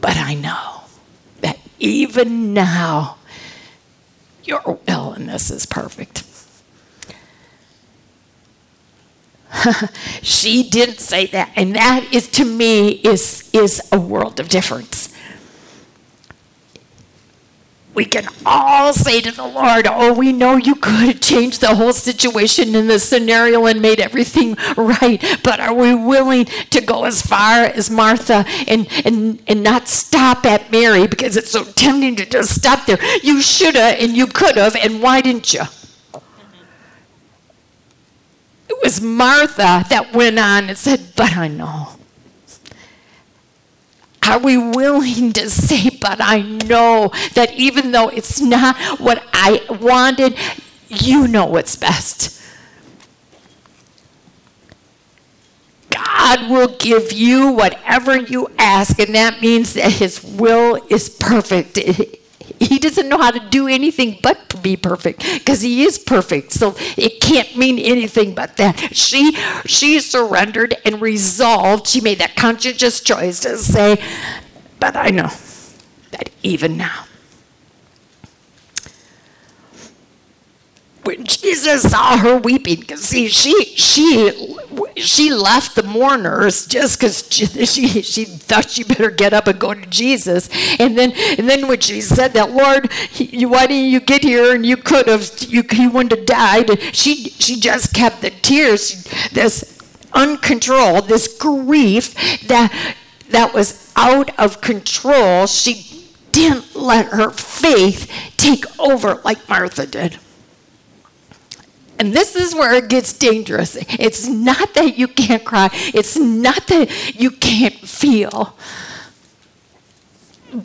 But I know that even now, your will in this is perfect. She didn't say that, and that is, to me, is a world of difference. we can all say to the Lord, oh, we know you could have changed the whole situation in this scenario and made everything right, but are we willing to go as far as Martha and not stop at Mary, because it's so tempting to just stop there. You should have and you could have, and why didn't you? It was Martha that went on and said, but I know. Are we willing to say, but I know that even though it's not what I wanted, you know what's best. God will give you whatever you ask, and that means that his will is perfect. He doesn't know how to do anything but be perfect, because he is perfect, so it can't mean anything but that. She surrendered and resolved. She made that conscientious choice to say, but I know that even now. When Jesus saw her weeping, because she left the mourners just because she thought she better get up and go to Jesus. And then when she said that, Lord, why didn't you get here? And you could have, you wouldn't have died. She just kept the tears, this uncontrolled, this grief that was out of control. She didn't let her faith take over like Martha did. And this is where it gets dangerous. It's not that you can't cry. It's not that you can't feel.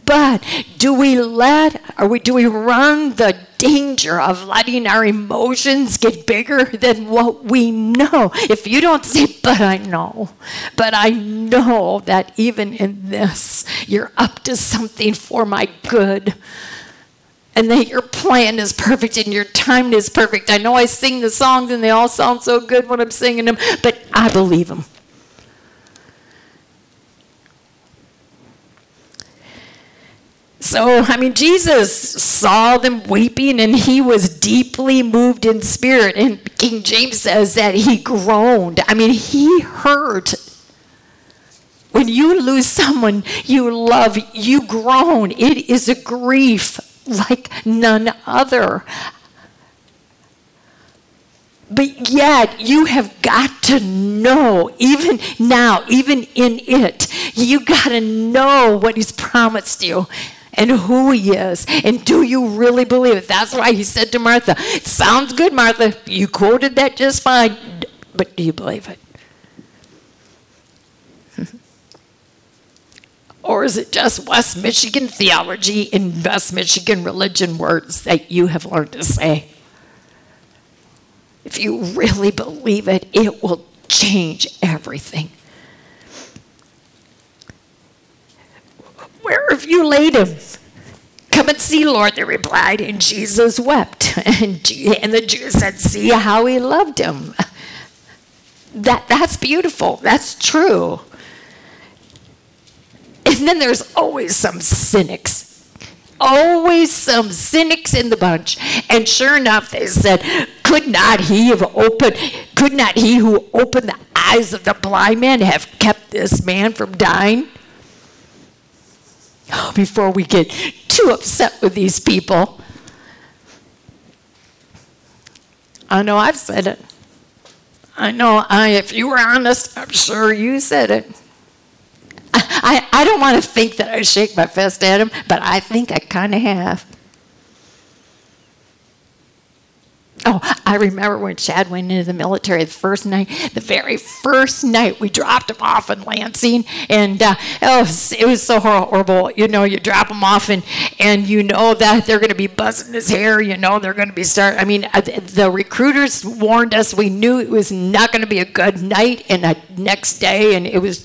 But do we run the danger of letting our emotions get bigger than what we know? If you don't say, but I know that even in this, you're up to something for my good. And that your plan is perfect and your time is perfect. I know I sing the songs and they all sound so good when I'm singing them, but I believe them. So, Jesus saw them weeping and he was deeply moved in spirit. And King James says that he groaned. He heard. When you lose someone you love, you groan. It is a grief like none other. But yet, you have got to know, even now, even in it, you got to know what he's promised you and who he is. And do you really believe it? That's why he said to Martha, it sounds good, Martha. You quoted that just fine, but do you believe it? Or is it just West Michigan theology and West Michigan religion words that you have learned to say? If you really believe it, it will change everything. Where have you laid him? Come and see, Lord, they replied, and Jesus wept. And the Jews said, see how he loved him. That's beautiful. That's true. And then there's always some cynics in the bunch. And sure enough, they said, could not he who opened the eyes of the blind man have kept this man from dying? Oh, before we get too upset with these people. I know I've said it. I know if you were honest, I'm sure you said it. I don't want to think that I shake my fist at him, but I think I kind of have. Oh, I remember when Chad went into the military the very first night we dropped him off in Lansing, and it was so horrible. You drop him off and you know that they're going to be buzzing his hair, they're going to be starting. The recruiters warned us. We knew it was not going to be a good night and a next day, and it was.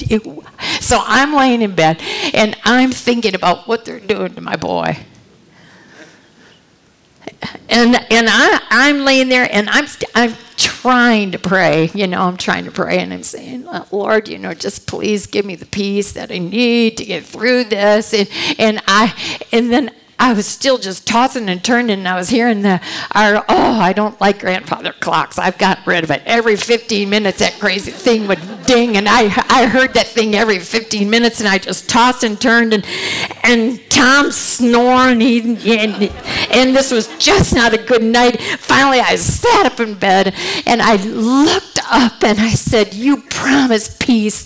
So I'm laying in bed and I'm thinking about what they're doing to my boy. And I'm laying there, and I'm trying to pray. I'm trying to pray, and I'm saying, Lord, just please give me the peace that I need to get through this. And then I was still just tossing and turning, and I was hearing I don't like grandfather clocks. I've gotten rid of it. Every 15 minutes, that crazy thing would thing, and I heard that thing every 15 minutes, and I just tossed and turned, and Tom's snoring, and this was just not a good night. Finally, I sat up in bed, and I looked up, and I said, "You promised peace.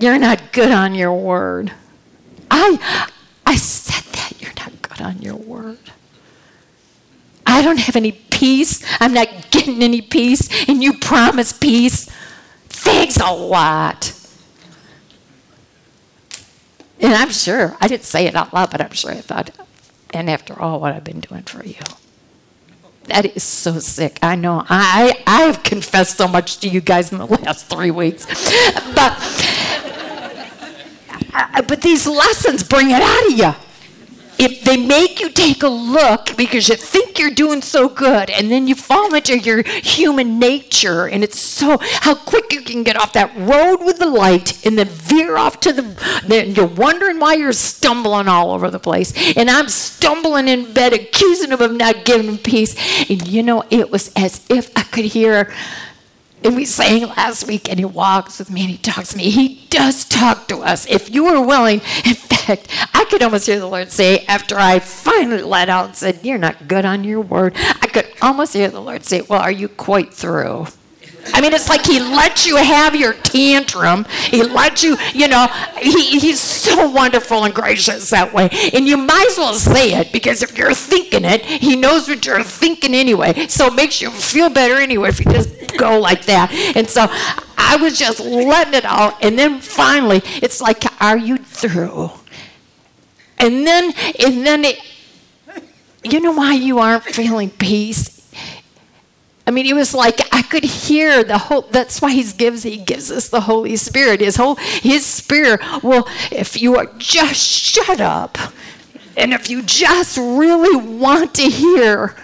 You're not good on your word." I said that, "You're not good on your word. I don't have any peace. I'm not getting any peace, and you promise peace. Thanks a lot." And I'm sure, I didn't say it out loud, but I'm sure I thought, and after all what I've been doing for you. That is so sick. I know. I've confessed so much to you guys in the last 3 weeks. But these lessons bring it out of you. If they make you take a look because you think you're doing so good, and then you fall into your human nature, and it's so how quick you can get off that road with the light and then veer off to then you're wondering why you're stumbling all over the place. And I'm stumbling in bed, accusing him of not giving him peace. And you know, it was as if I could hear, and we sang last week, and he walks with me, and he talks to me. He does talk to us. If you are willing, in fact, I could almost hear the Lord say, after I finally let out and said, "You're not good on your word," I could almost hear the Lord say, "Well, are you quite through?" I mean, it's like he lets you have your tantrum. He lets you, you know, he's so wonderful and gracious that way. And you might as well say it, because if you're thinking it, he knows what you're thinking anyway. So it makes you feel better anyway if you just go like that. And so I was just letting it out. And then finally, it's like, "Are you through?" And then it, you know why you aren't feeling peace? I mean, it was like I could hear the whole. That's why He gives us the Holy Spirit. His Spirit. Well, if you are just shut up, and if you just really want to hear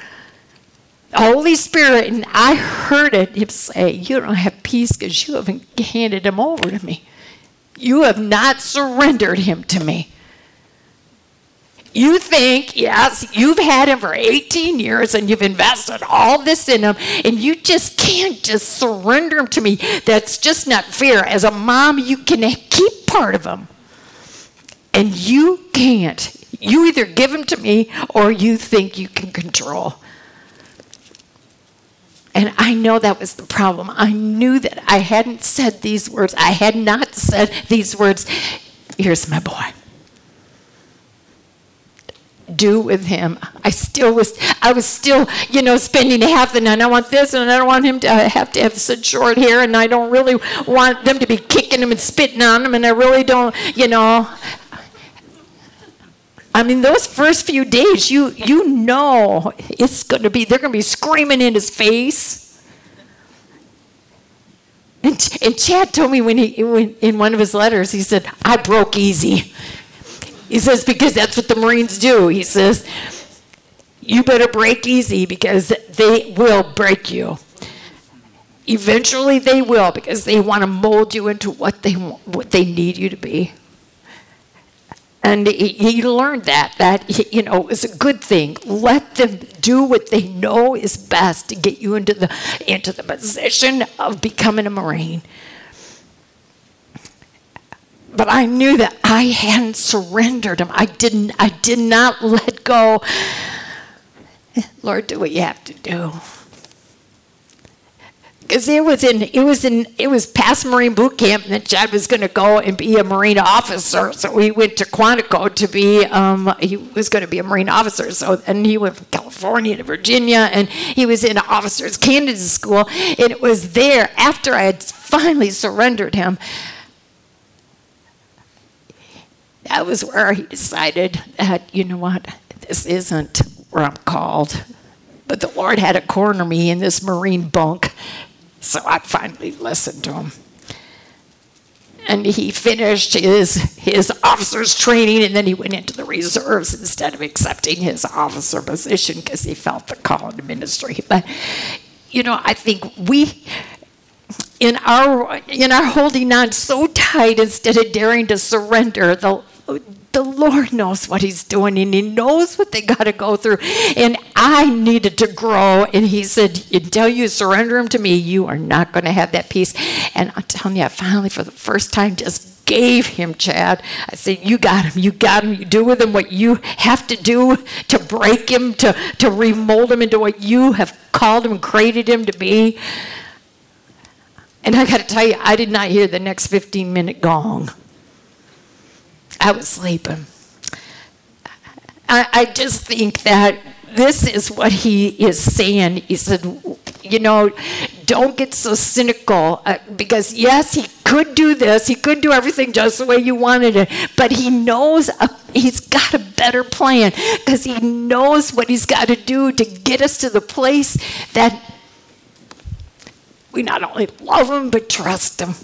the Holy Spirit, and I heard it, Him say, "You don't have peace because you haven't handed Him over to me. You have not surrendered Him to me. You think, yes, you've had him for 18 years and you've invested all this in him, and you just can't just surrender him to me. That's just not fair. As a mom, you can keep part of him. And you can't. You either give him to me or you think you can control." And I know that was the problem. I knew that I hadn't said these words. I had not said these words. "Here's my boy. Do with him." I was still, you know, spending half the night. I want this, and I don't want him to have such short hair, and I don't really want them to be kicking him and spitting on him, and I really don't, you know. I mean, those first few days, you know it's going to be, they're going to be screaming in his face. And Chad told me when in one of his letters, he said, "I broke easy." He says, because that's what the Marines do. He says, you better break easy because they will break you. Eventually they will, because they want to mold you into what they need you to be. And he learned that you know, is a good thing. Let them do what they know is best to get you into the position of becoming a Marine. But I knew that I hadn't surrendered him. I did not let go. "Lord, do what you have to do." Because it was past Marine boot camp, and then Chad was going to go and be a Marine officer. So we went to Quantico to be, he was going to be a Marine officer. And he went from California to Virginia, and he was in officers candidate school. And it was there, after I had finally surrendered him, that was where he decided that, you know what, this isn't where I'm called. But the Lord had to corner me in this Marine bunk, so I finally listened to him. And he finished his officer's training, and then he went into the reserves instead of accepting his officer position because he felt the call to ministry. But, you know, I think we... In our holding on so tight instead of daring to surrender, the The Lord knows what he's doing, and he knows what they got to go through. And I needed to grow. And he said, until you surrender him to me, you are not going to have that peace. And I'm telling you, I finally, for the first time, just gave him Chad. I said, you got him. You do with him what you have to do to break him, to remold him into what you have called him, created him to be. And I got to tell you, I did not hear the next 15-minute gong. I was sleeping. I just think that this is what he is saying. He said, don't get so cynical, because yes, he could do this. He could do everything just the way you wanted it, but he knows he's got a better plan, because he knows what he's got to do to get us to the place that we not only love him, but trust him.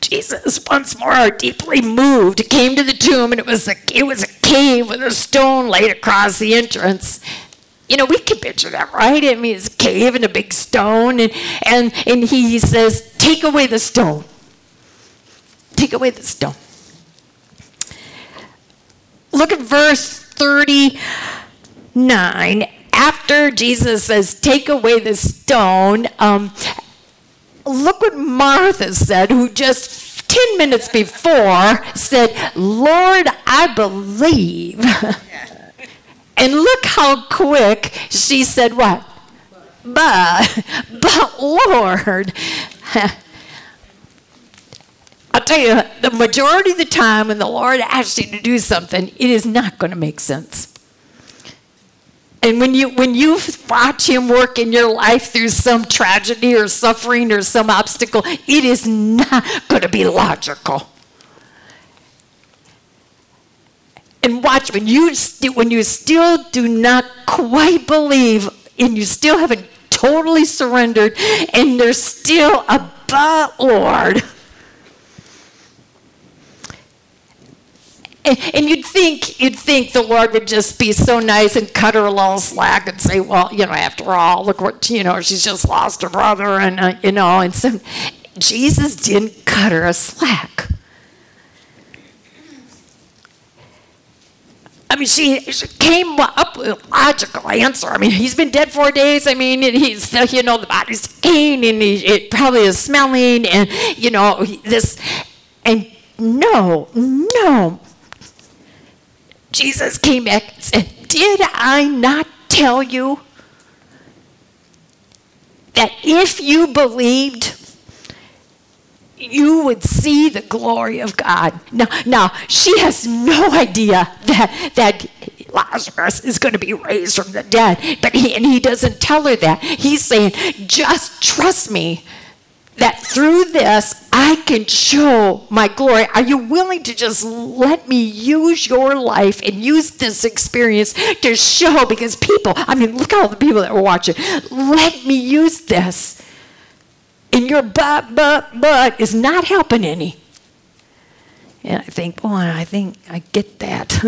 Jesus, once more deeply moved, came to the tomb, and it was a cave with a stone laid across the entrance. We can picture that, right? I mean, it's a cave and a big stone, and he says, take away the stone. Take away the stone. Look at verse 39. After Jesus says, take away the stone, look what Martha said, who just 10 minutes before said, Lord, I believe. And look how quick she said what? But Lord. I'll tell you, the majority of the time when the Lord asks you to do something, it is not going to make sense. And when you watch him work in your life through some tragedy or suffering or some obstacle, it is not going to be logical. And watch, when you still do not quite believe, and you still haven't totally surrendered, and there's still a but, Lord. And you'd think the Lord would just be so nice and cut her a little slack and say, well, after all, look what, she's just lost her brother, and, and so Jesus didn't cut her a slack. I mean, she came up with a logical answer. I mean, he's been dead 4 days. I mean, he's, the body's decaying, and it probably is smelling, and, this, and no. Jesus came back and said, did I not tell you that if you believed, you would see the glory of God? Now she has no idea that Lazarus is going to be raised from the dead, but he doesn't tell her that. He's saying, just trust me, that through this, I can show my glory. Are you willing to just let me use your life and use this experience to show? Because people, I mean, look at all the people that were watching. Let me use this. And your but is not helping any. And I think, I get that.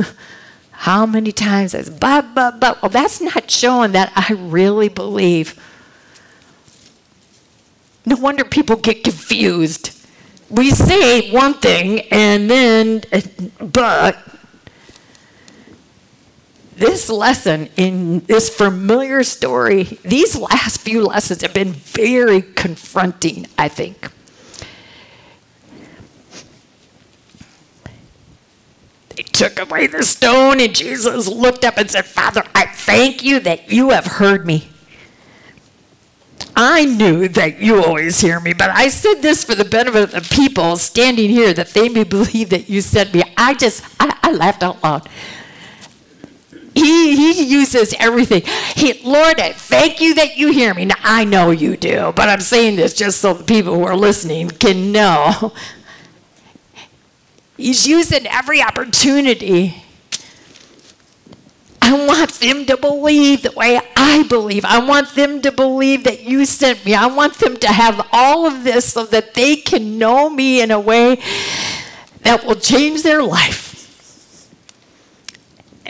How many times I say, but. Well, that's not showing that I really believe. No wonder people get confused. We say one thing and then, but this lesson in this familiar story, these last few lessons have been very confronting, I think. They took away the stone, and Jesus looked up and said, Father, I thank you that you have heard me. I knew that you always hear me, but I said this for the benefit of the people standing here, that they may believe that you sent me. I laughed out loud. He uses everything. Lord, I thank you that you hear me. Now, I know you do, but I'm saying this just so the people who are listening can know. He's using every opportunity. I want them to believe the way I believe. I want them to believe that you sent me. I want them to have all of this so that they can know me in a way that will change their life.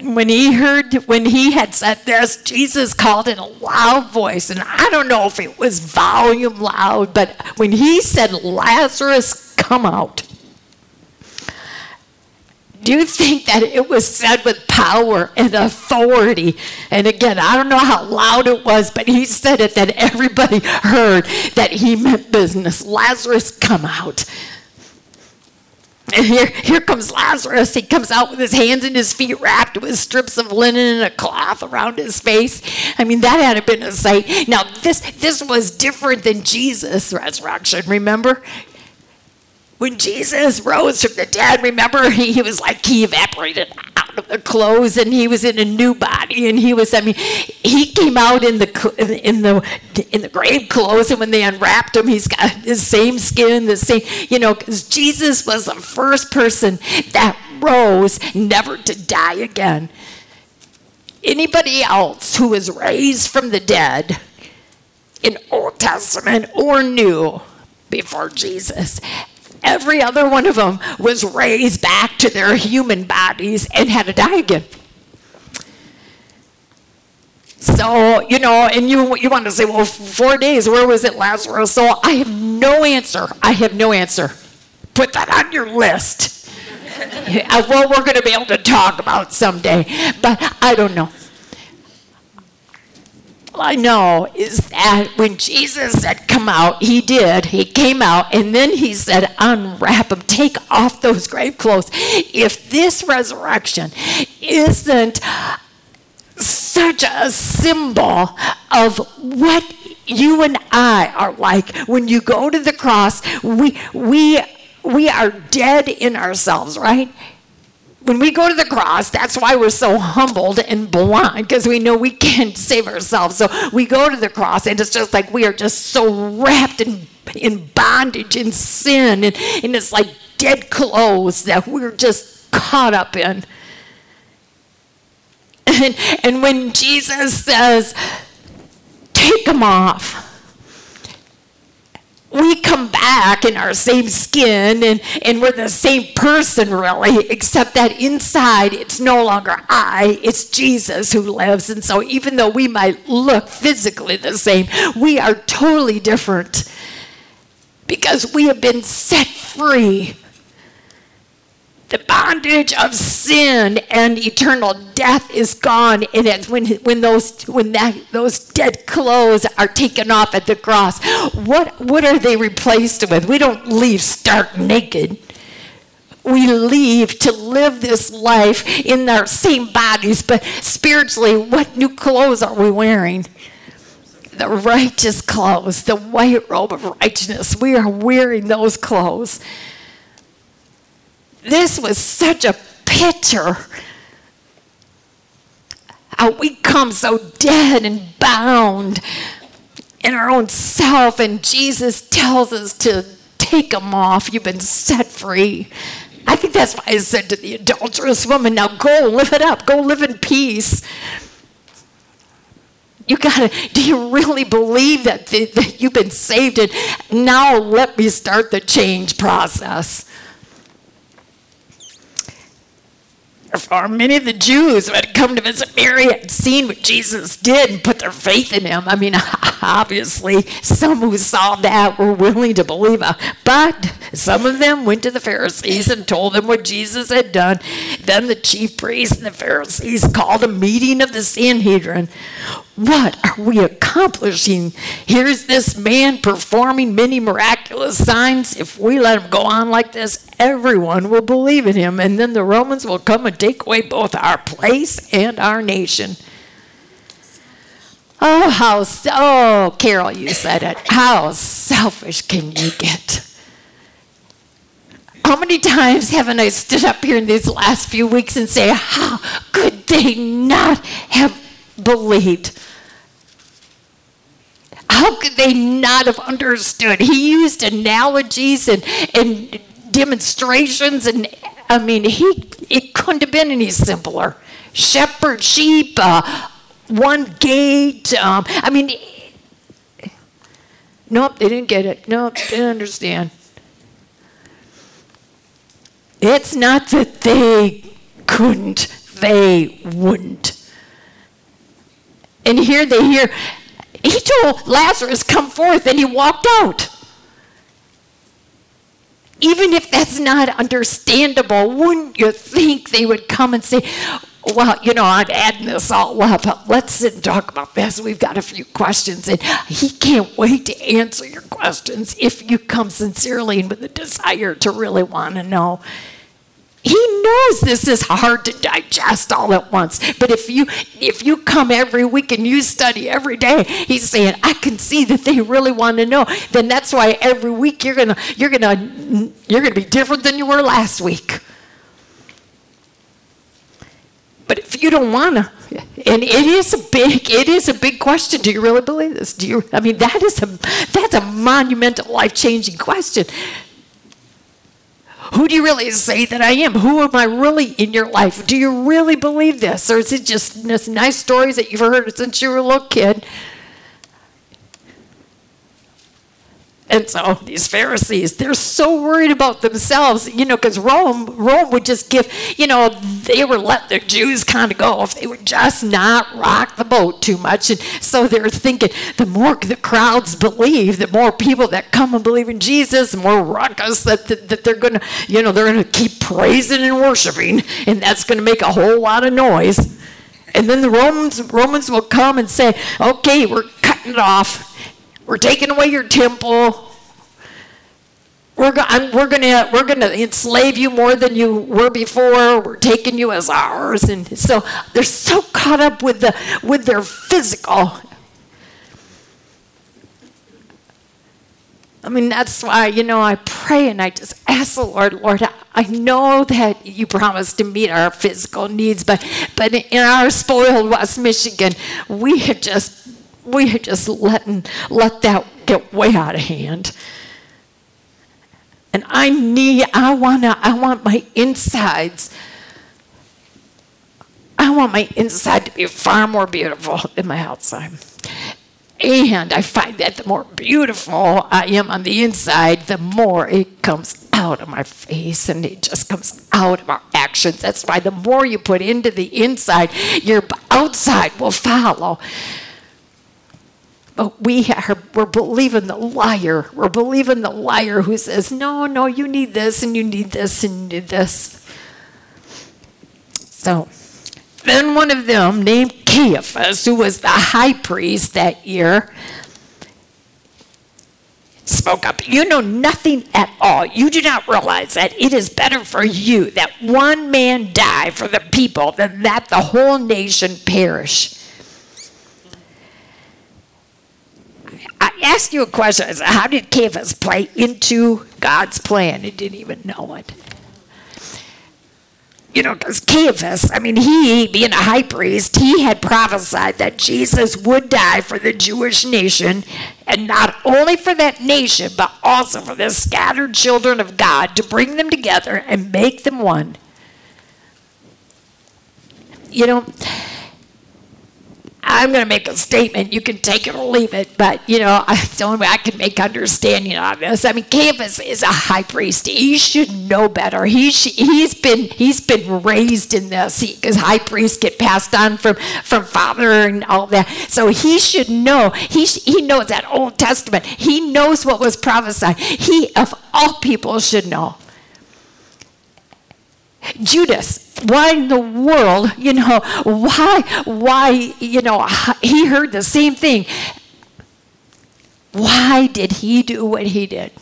And when he had said this, Jesus called in a loud voice. And I don't know if it was volume loud, but when he said, "Lazarus, come out," do you think that it was said with power and authority? And again, I don't know how loud it was, but he said it that everybody heard that he meant business. Lazarus, come out. And here comes Lazarus. He comes out with his hands and his feet wrapped with strips of linen and a cloth around his face. I mean, that hadn't been a sight. Now, this was different than Jesus' resurrection, remember? When Jesus rose from the dead, remember, he was like, he evaporated out of the clothes, and he was in a new body, and he was, I mean, he came out in the grave clothes, and when they unwrapped him, he's got the same skin, the same, you know, because Jesus was the first person that rose never to die again. Anybody else who was raised from the dead in Old Testament or New before Jesus, every other one of them was raised back to their human bodies and had to die again. So, you know, and you want to say, well, 4 days, where was it, Lazarus? So I have no answer. I have no answer. Put that on your list. Well, we're going to be able to talk about someday. But I don't know. All I know is that when Jesus said, "Come out," he did. He came out, and then he said, "Unwrap him. Take off those grave clothes." If this resurrection isn't such a symbol of what you and I are like when you go to the cross, we are dead in ourselves, right? When we go to the cross, that's why we're so humbled and blind, because we know we can't save ourselves. So we go to the cross, and it's just like we are just so wrapped in bondage and sin, and it's like dead clothes that we're just caught up in. And when Jesus says, "Take them off," we come back in our same skin, and we're the same person, really, except that inside it's no longer I, it's Jesus who lives. And so even though we might look physically the same, we are totally different because we have been set free. The bondage of sin and eternal death is gone, and it's when those dead clothes are taken off at the cross. What are they replaced with? We don't leave stark naked. We leave to live this life in our same bodies, but spiritually, what new clothes are we wearing? The righteous clothes, the white robe of righteousness. We are wearing those clothes. This was such a picture how we come so dead and bound in our own self, and Jesus tells us to take them off. You've been set free. I think that's why he said to the adulterous woman, "Now go live it up. Go live in peace." Do you really believe that you've been saved? And now let me start the change process. Therefore, many of the Jews who had come to visit Mary had seen what Jesus did and put their faith in him. I mean, obviously, some who saw that were willing to believe him. But some of them went to the Pharisees and told them what Jesus had done. Then the chief priests and the Pharisees called a meeting of the Sanhedrin. "What are we accomplishing? Here's this man performing many miraculous signs. If we let him go on like this, everyone will believe in him, and then the Romans will come and take away both our place and our nation." Oh, Carol, you said it. How selfish can you get? How many times haven't I stood up here in these last few weeks and say, how could they not have believed? How could they not have understood? He used analogies and demonstrations, and I mean, it couldn't have been any simpler. Shepherd, sheep, one gate. I mean, nope, they didn't get it. Nope, they didn't understand. It's not that they couldn't. they wouldn't. And here they hear, he told Lazarus, come forth, and he walked out. Even if that's not understandable, wouldn't you think they would come and say, well, you know, I'm adding this all up, but let's sit and talk about this. We've got a few questions, and he can't wait to answer your questions if you come sincerely and with a desire to really want to know. He knows this is hard to digest all at once, but if you come every week and you study every day, he's saying, I can see that they really want to know. Then that's why every week you're gonna be different than you were last week. But if you don't want to, and it is a big question. Do you really believe this? That's a monumental, life-changing question. Who do you really say that I am? Who am I really in your life? Do you really believe this? Or is it just nice stories that you've heard since you were a little kid? And so these Pharisees, they're so worried about themselves, because Rome would just give, they were letting the Jews kind of go if they would just not rock the boat too much. And so they're thinking, the more the crowds believe, the more people that come and believe in Jesus, the more ruckus that they're going to, they're going to keep praising and worshiping, and that's going to make a whole lot of noise. And then the Romans will come and say, okay, we're cutting it off. We're taking away your temple. We're gonna enslave you more than you were before. We're taking you as ours, and so they're so caught up with their physical. That's why I pray and I just ask the Lord, I know that you promised to meet our physical needs, but in our spoiled West Michigan, we had just let that get way out of hand. And I want my insides. I want my inside to be far more beautiful than my outside. And I find that the more beautiful I am on the inside, the more it comes out of my face, and it just comes out of our actions. That's why the more you put into the inside, your outside will follow. But we're believing the liar. We're believing the liar who says, no, you need this, and you need this, and you need this. So then one of them, named Caiaphas, who was the high priest that year, spoke up. You know nothing at all. You do not realize that it is better for you that one man die for the people than that the whole nation perish. I asked you a question. I said, how did Caiaphas play into God's plan? He didn't even know it. Because Caiaphas, he, being a high priest, he had prophesied that Jesus would die for the Jewish nation, and not only for that nation, but also for the scattered children of God, to bring them together and make them one. I'm going to make a statement. You can take it or leave it, but, it's the only way I can make understanding on this. Caiaphas is a high priest. He should know better. He's been raised in this, because high priests get passed on from father and all that. So he should know. He knows that Old Testament. He knows what was prophesied. He, of all people, should know. Judas, why in the world, why, he heard the same thing. Why did he do what he did?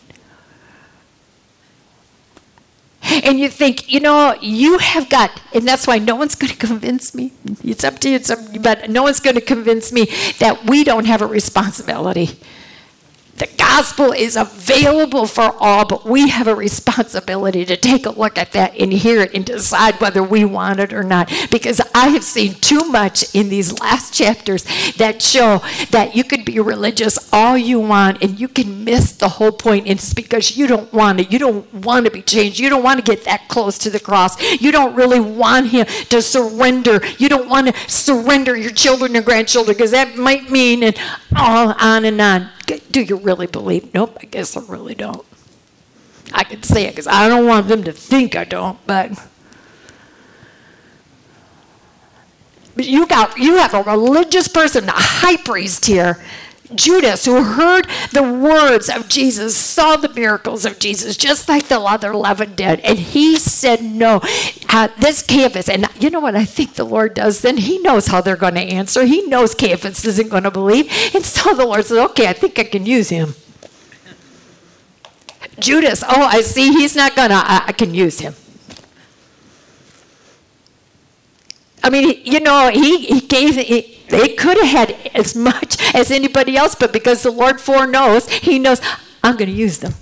And you think, you have got, and that's why no one's going to convince me. It's up to you, but no one's going to convince me that we don't have a responsibility. The gospel is available for all, but we have a responsibility to take a look at that and hear it and decide whether we want it or not. Because I have seen too much in these last chapters that show that you could be religious all you want and you can miss the whole point. It's because you don't want it. You don't want to be changed. You don't want to get that close to the cross. You don't really want him to surrender. You don't want to surrender your children and grandchildren, because that might mean, and all on and on. Do you really believe? Nope, I guess I really don't. I can say it because I don't want them to think I don't, but But you have a religious person, a high priest here, Judas, who heard the words of Jesus, saw the miracles of Jesus, just like the other 11 did. And he said, no, this Caiaphas. And you know what I think the Lord does then? He knows how they're going to answer. He knows Caiaphas isn't going to believe. And so the Lord says, okay, I think I can use him. Judas, oh, I see, he's not going to, I can use him. I mean, you know, they could have had as much as anybody else, but because the Lord foreknows, he knows, I'm going to use them.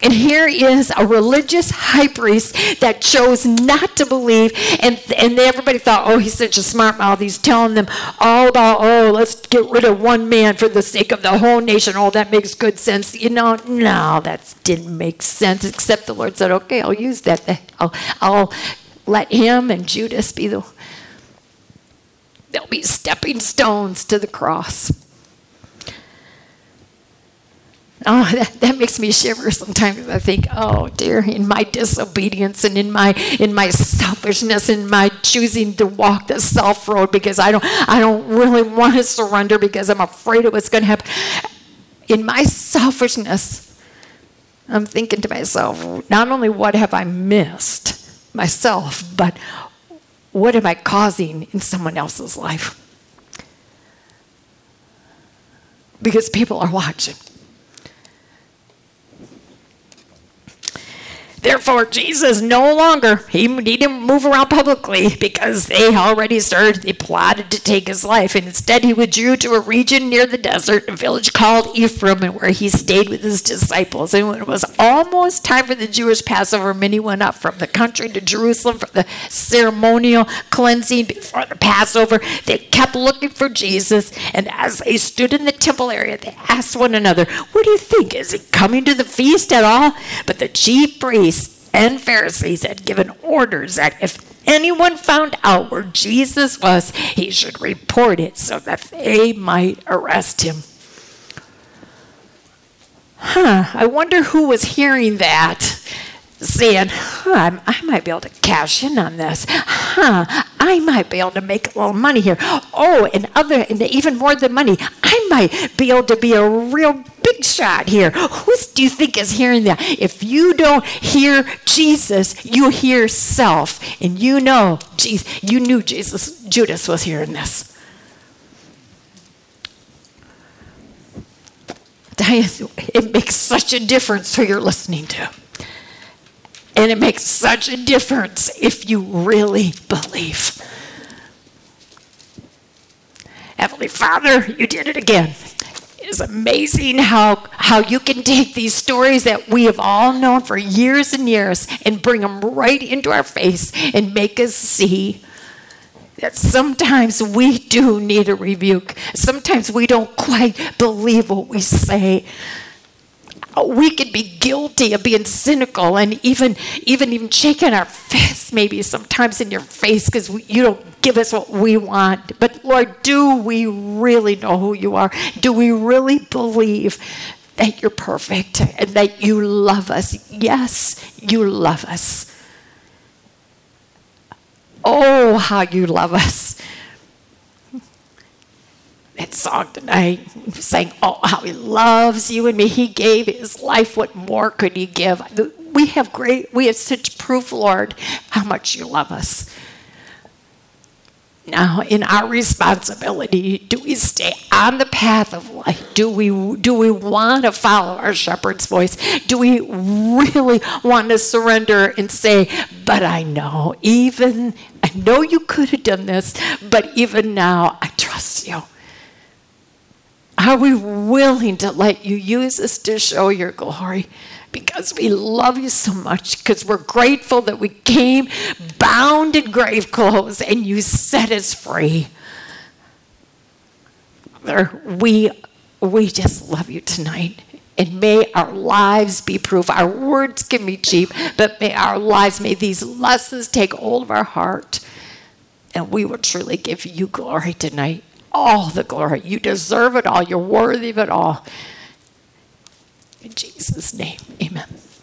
And here is a religious high priest that chose not to believe, and everybody thought, oh, he's such a smart mouth. He's telling them all about, oh, let's get rid of one man for the sake of the whole nation. Oh, that makes good sense. You know, no, that didn't make sense, except the Lord said, okay, I'll use that. I'll let him and Judas be they'll be stepping stones to the cross. Oh, that makes me shiver sometimes. I think, oh dear, in my disobedience and in my selfishness, in my choosing to walk the self road because I don't really want to surrender because I'm afraid of what's going to happen. In my selfishness, I'm thinking to myself, not only what have I missed myself, but what am I causing in someone else's life? Because people are watching. Therefore, Jesus no longer, he didn't move around publicly because they already started, they plotted to take his life. And instead, he withdrew to a region near the desert, a village called Ephraim, and where he stayed with his disciples. And when it was almost time for the Jewish Passover, many went up from the country to Jerusalem for the ceremonial cleansing before the Passover. They kept looking for Jesus. And as they stood in the temple area, they asked one another, what do you think? Is he coming to the feast at all? But the chief priests and Pharisees had given orders that if anyone found out where Jesus was, he should report it so that they might arrest him. I wonder who was hearing that, saying, I might be able to cash in on this. I might be able to make a little money here. Oh, and even more than money, I might be able to be a real big shot here. Who do you think is hearing that? If you don't hear Jesus, you hear self. And you know, you knew Jesus. Judas was hearing this. It makes such a difference who you're listening to. And it makes such a difference if you really believe. Heavenly Father, you did it again. It is amazing how you can take these stories that we have all known for years and years and bring them right into our face and make us see that sometimes we do need a rebuke. Sometimes we don't quite believe what we say. We could be guilty of being cynical and even shaking our fists maybe sometimes in your face because you don't give us what we want. But Lord, do we really know who you are? Do we really believe that you're perfect and that you love us? Yes, you love us. Oh, how you love us. That song tonight, saying, oh, how he loves you and me. He gave his life. What more could he give? We have such proof, Lord, how much you love us. Now, in our responsibility, do we stay on the path of life? Do we want to follow our shepherd's voice? Do we really want to surrender and say, but I know you could have done this, but even now, I trust you. Are we willing to let you use us to show your glory? Because we love you so much, because we're grateful that we came bound in grave clothes and you set us free. We just love you tonight. And may our lives be proof. Our words can be cheap, but may these lessons take hold of our heart. And we will truly give you glory tonight. All the glory. You deserve it all. You're worthy of it all. In Jesus' name, amen.